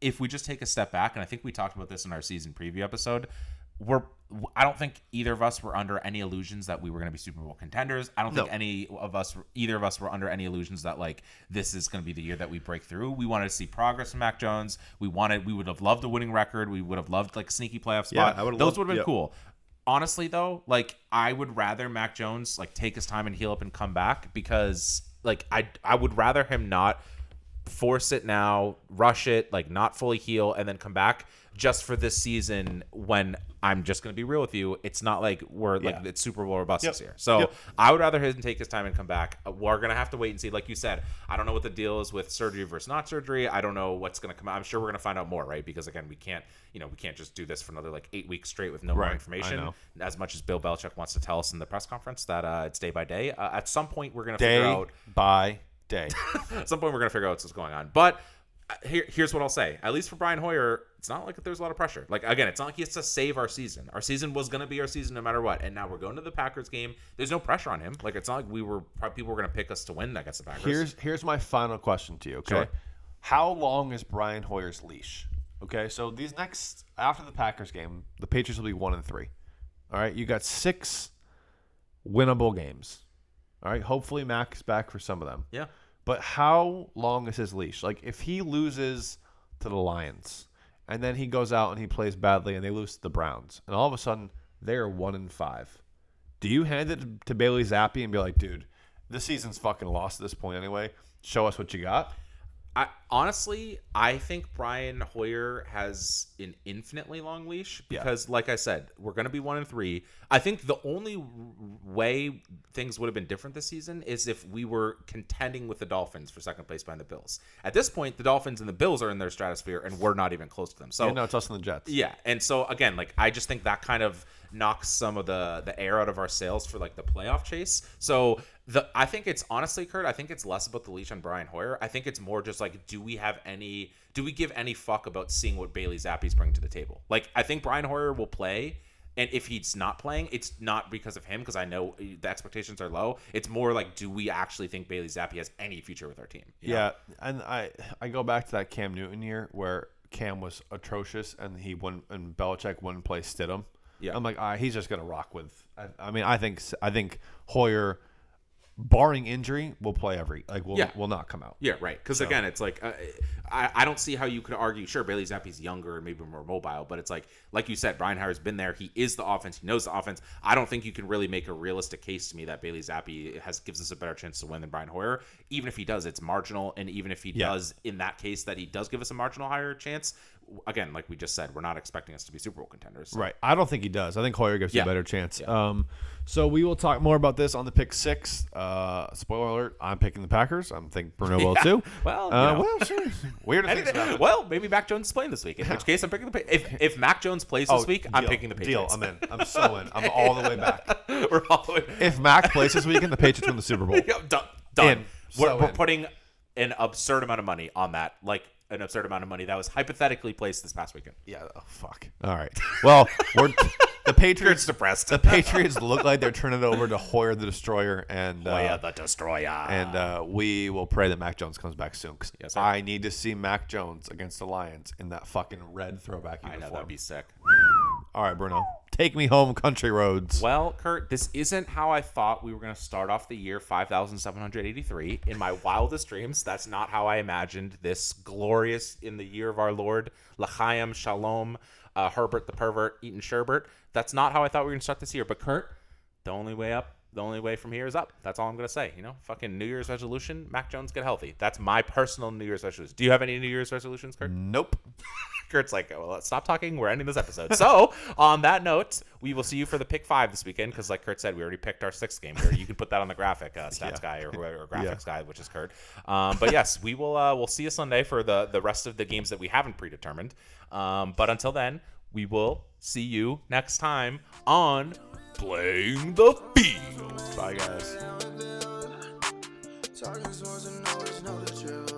if we just take a step back, and I think we talked about this in our season preview episode. We're I don't think either of us were under any illusions that we were going to be Super Bowl contenders. I don't no. think any of us, either of us were under any illusions that like this is going to be the year that we break through. We wanted to see progress from Mac Jones. We wanted, we would have loved a winning record. We would have loved like sneaky playoff spot. Yeah, I would Those loved, would have been yeah. cool. Honestly though, like I would rather Mac Jones like take his time and heal up and come back because like I, I would rather him not force it now, rush it, like not fully heal and then come back. Just for this season, when I'm just going to be real with you, it's not like we're yeah. like it's Super Bowl or bust yep. this year. So yep. I would rather him take his time and come back. We're going to have to wait and see. Like you said, I don't know what the deal is with surgery versus not surgery. I don't know what's going to come out. I'm sure we're going to find out more, right? Because again, we can't, you know, we can't just do this for another like eight weeks straight with no right. more information. As much as Bill Belichick wants to tell us in the press conference that uh, it's day by day. Uh, at some point, we're going to figure out by day. At some point, we're going to figure out what's going on. But Here, here's what I'll say. At least for Brian Hoyer, it's not like there's a lot of pressure. Like, again, it's not like he has to save our season. Our season was going to be our season no matter what. And now we're going to the Packers game. There's no pressure on him. Like, it's not like we were people were going to pick us to win against the Packers. Here's here's my final question to you, okay? Sure. How long is Brian Hoyer's leash? Okay, so these next, after the Packers game, the Patriots will be one and three. All right, you got six winnable games. All right, hopefully Mac's back for some of them. Yeah. But how long is his leash? Like, if he loses to the Lions, and then he goes out and he plays badly, and they lose to the Browns, and all of a sudden, they're one and five. Do you hand it to Bailey Zappi and be like, dude, this season's fucking lost at this point anyway. Show us what you got. I, honestly, I think Brian Hoyer has an infinitely long leash because, yeah. like I said, we're going to be one and three. I think the only way things would have been different this season is if we were contending with the Dolphins for second place behind the Bills. At this point, the Dolphins and the Bills are in their stratosphere, and we're not even close to them. So yeah, no, it's us and the Jets. Yeah, and so again, like I just think that kind of knocks some of the the air out of our sails for like the playoff chase. So the I think it's honestly, Kurt, I think it's less about the leash on Brian Hoyer. I think it's more just like, do we have any do we give any fuck about seeing what Bailey Zappi's bringing to the table? Like, I think Brian Hoyer will play. And if he's not playing, it's not because of him, because I know the expectations are low. It's more like, do we actually think Bailey Zappi has any future with our team? You yeah, know? And I I go back to that Cam Newton year where Cam was atrocious and he won and Belichick wouldn't play Stidham. Yeah, I'm like, ah, right, he's just gonna rock with. I, I mean, I think I think Hoyer, barring injury, will play every like will yeah. will not come out. Yeah, right. Because so. again, it's like uh, I I don't see how you could argue. Sure, Bailey Zappi's younger and maybe more mobile, but it's like like you said, Brian Hoyer's been there. He is the offense. He knows the offense. I don't think you can really make a realistic case to me that Bailey Zappi has gives us a better chance to win than Brian Hoyer. Even if he does, it's marginal. And even if he yeah. does, in that case, that he does give us a marginal higher chance. Again, like we just said, we're not expecting us to be Super Bowl contenders. So. Right. I don't think he does. I think Hoyer gives yeah. you a better chance. Yeah. Um, so we will talk more about this on the pick six. Uh, spoiler alert, I'm picking the Packers. I think Bruno yeah. will too. Well, uh, well, sure. Weird things happen. Well, maybe Mac Jones is playing this week, in yeah. which case I'm picking the Patriots. If, if Mac Jones plays this oh, week, deal. I'm picking the Patriots. Deal. I'm in. I'm so in. I'm all the way back. We're all the way back. If Mac plays this weekend, the Patriots win the Super Bowl. Yeah, done. done. So we're, we're putting an absurd amount of money on that. Like, an absurd amount of money that was hypothetically placed this past weekend. Yeah. Oh, fuck. All right. Well, we're the Patriots depressed. The Patriots look like they're turning it over to Hoyer the Destroyer and uh, Hoyer the Destroyer. And uh, we will pray that Mac Jones comes back soon. Cause yes, I, I need to see Mac Jones against the Lions in that fucking red throwback uniform. I know that'd be sick. All right, Bruno. Take me home, country roads. Well, Kurt, this isn't how I thought we were going to start off the year five thousand seven hundred eighty-three. In my wildest dreams, that's not how I imagined this glorious in the year of our Lord, L'chaim, Shalom, uh, Herbert the Pervert, Eaton Sherbert. That's not how I thought we were going to start this year. But, Kurt, the only way up, the only way from here is up. That's all I'm going to say. You know, fucking New Year's resolution, Mac Jones, get healthy. That's my personal New Year's resolution. Do you have any New Year's resolutions, Kurt? Nope. Kurt's like, oh, well, stop talking. We're ending this episode. So on that note, we will see you for the pick five this weekend. Because like Kurt said, we already picked our sixth game here. You can put that on the graphic uh, stats yeah. guy or whoever, or graphics yeah. guy, which is Kurt. Um, but yes, we will. Uh, we'll see you Sunday for the, the rest of the games that we haven't predetermined. Um, but until then, we will see you next time on Playing the Field. Bye, guys.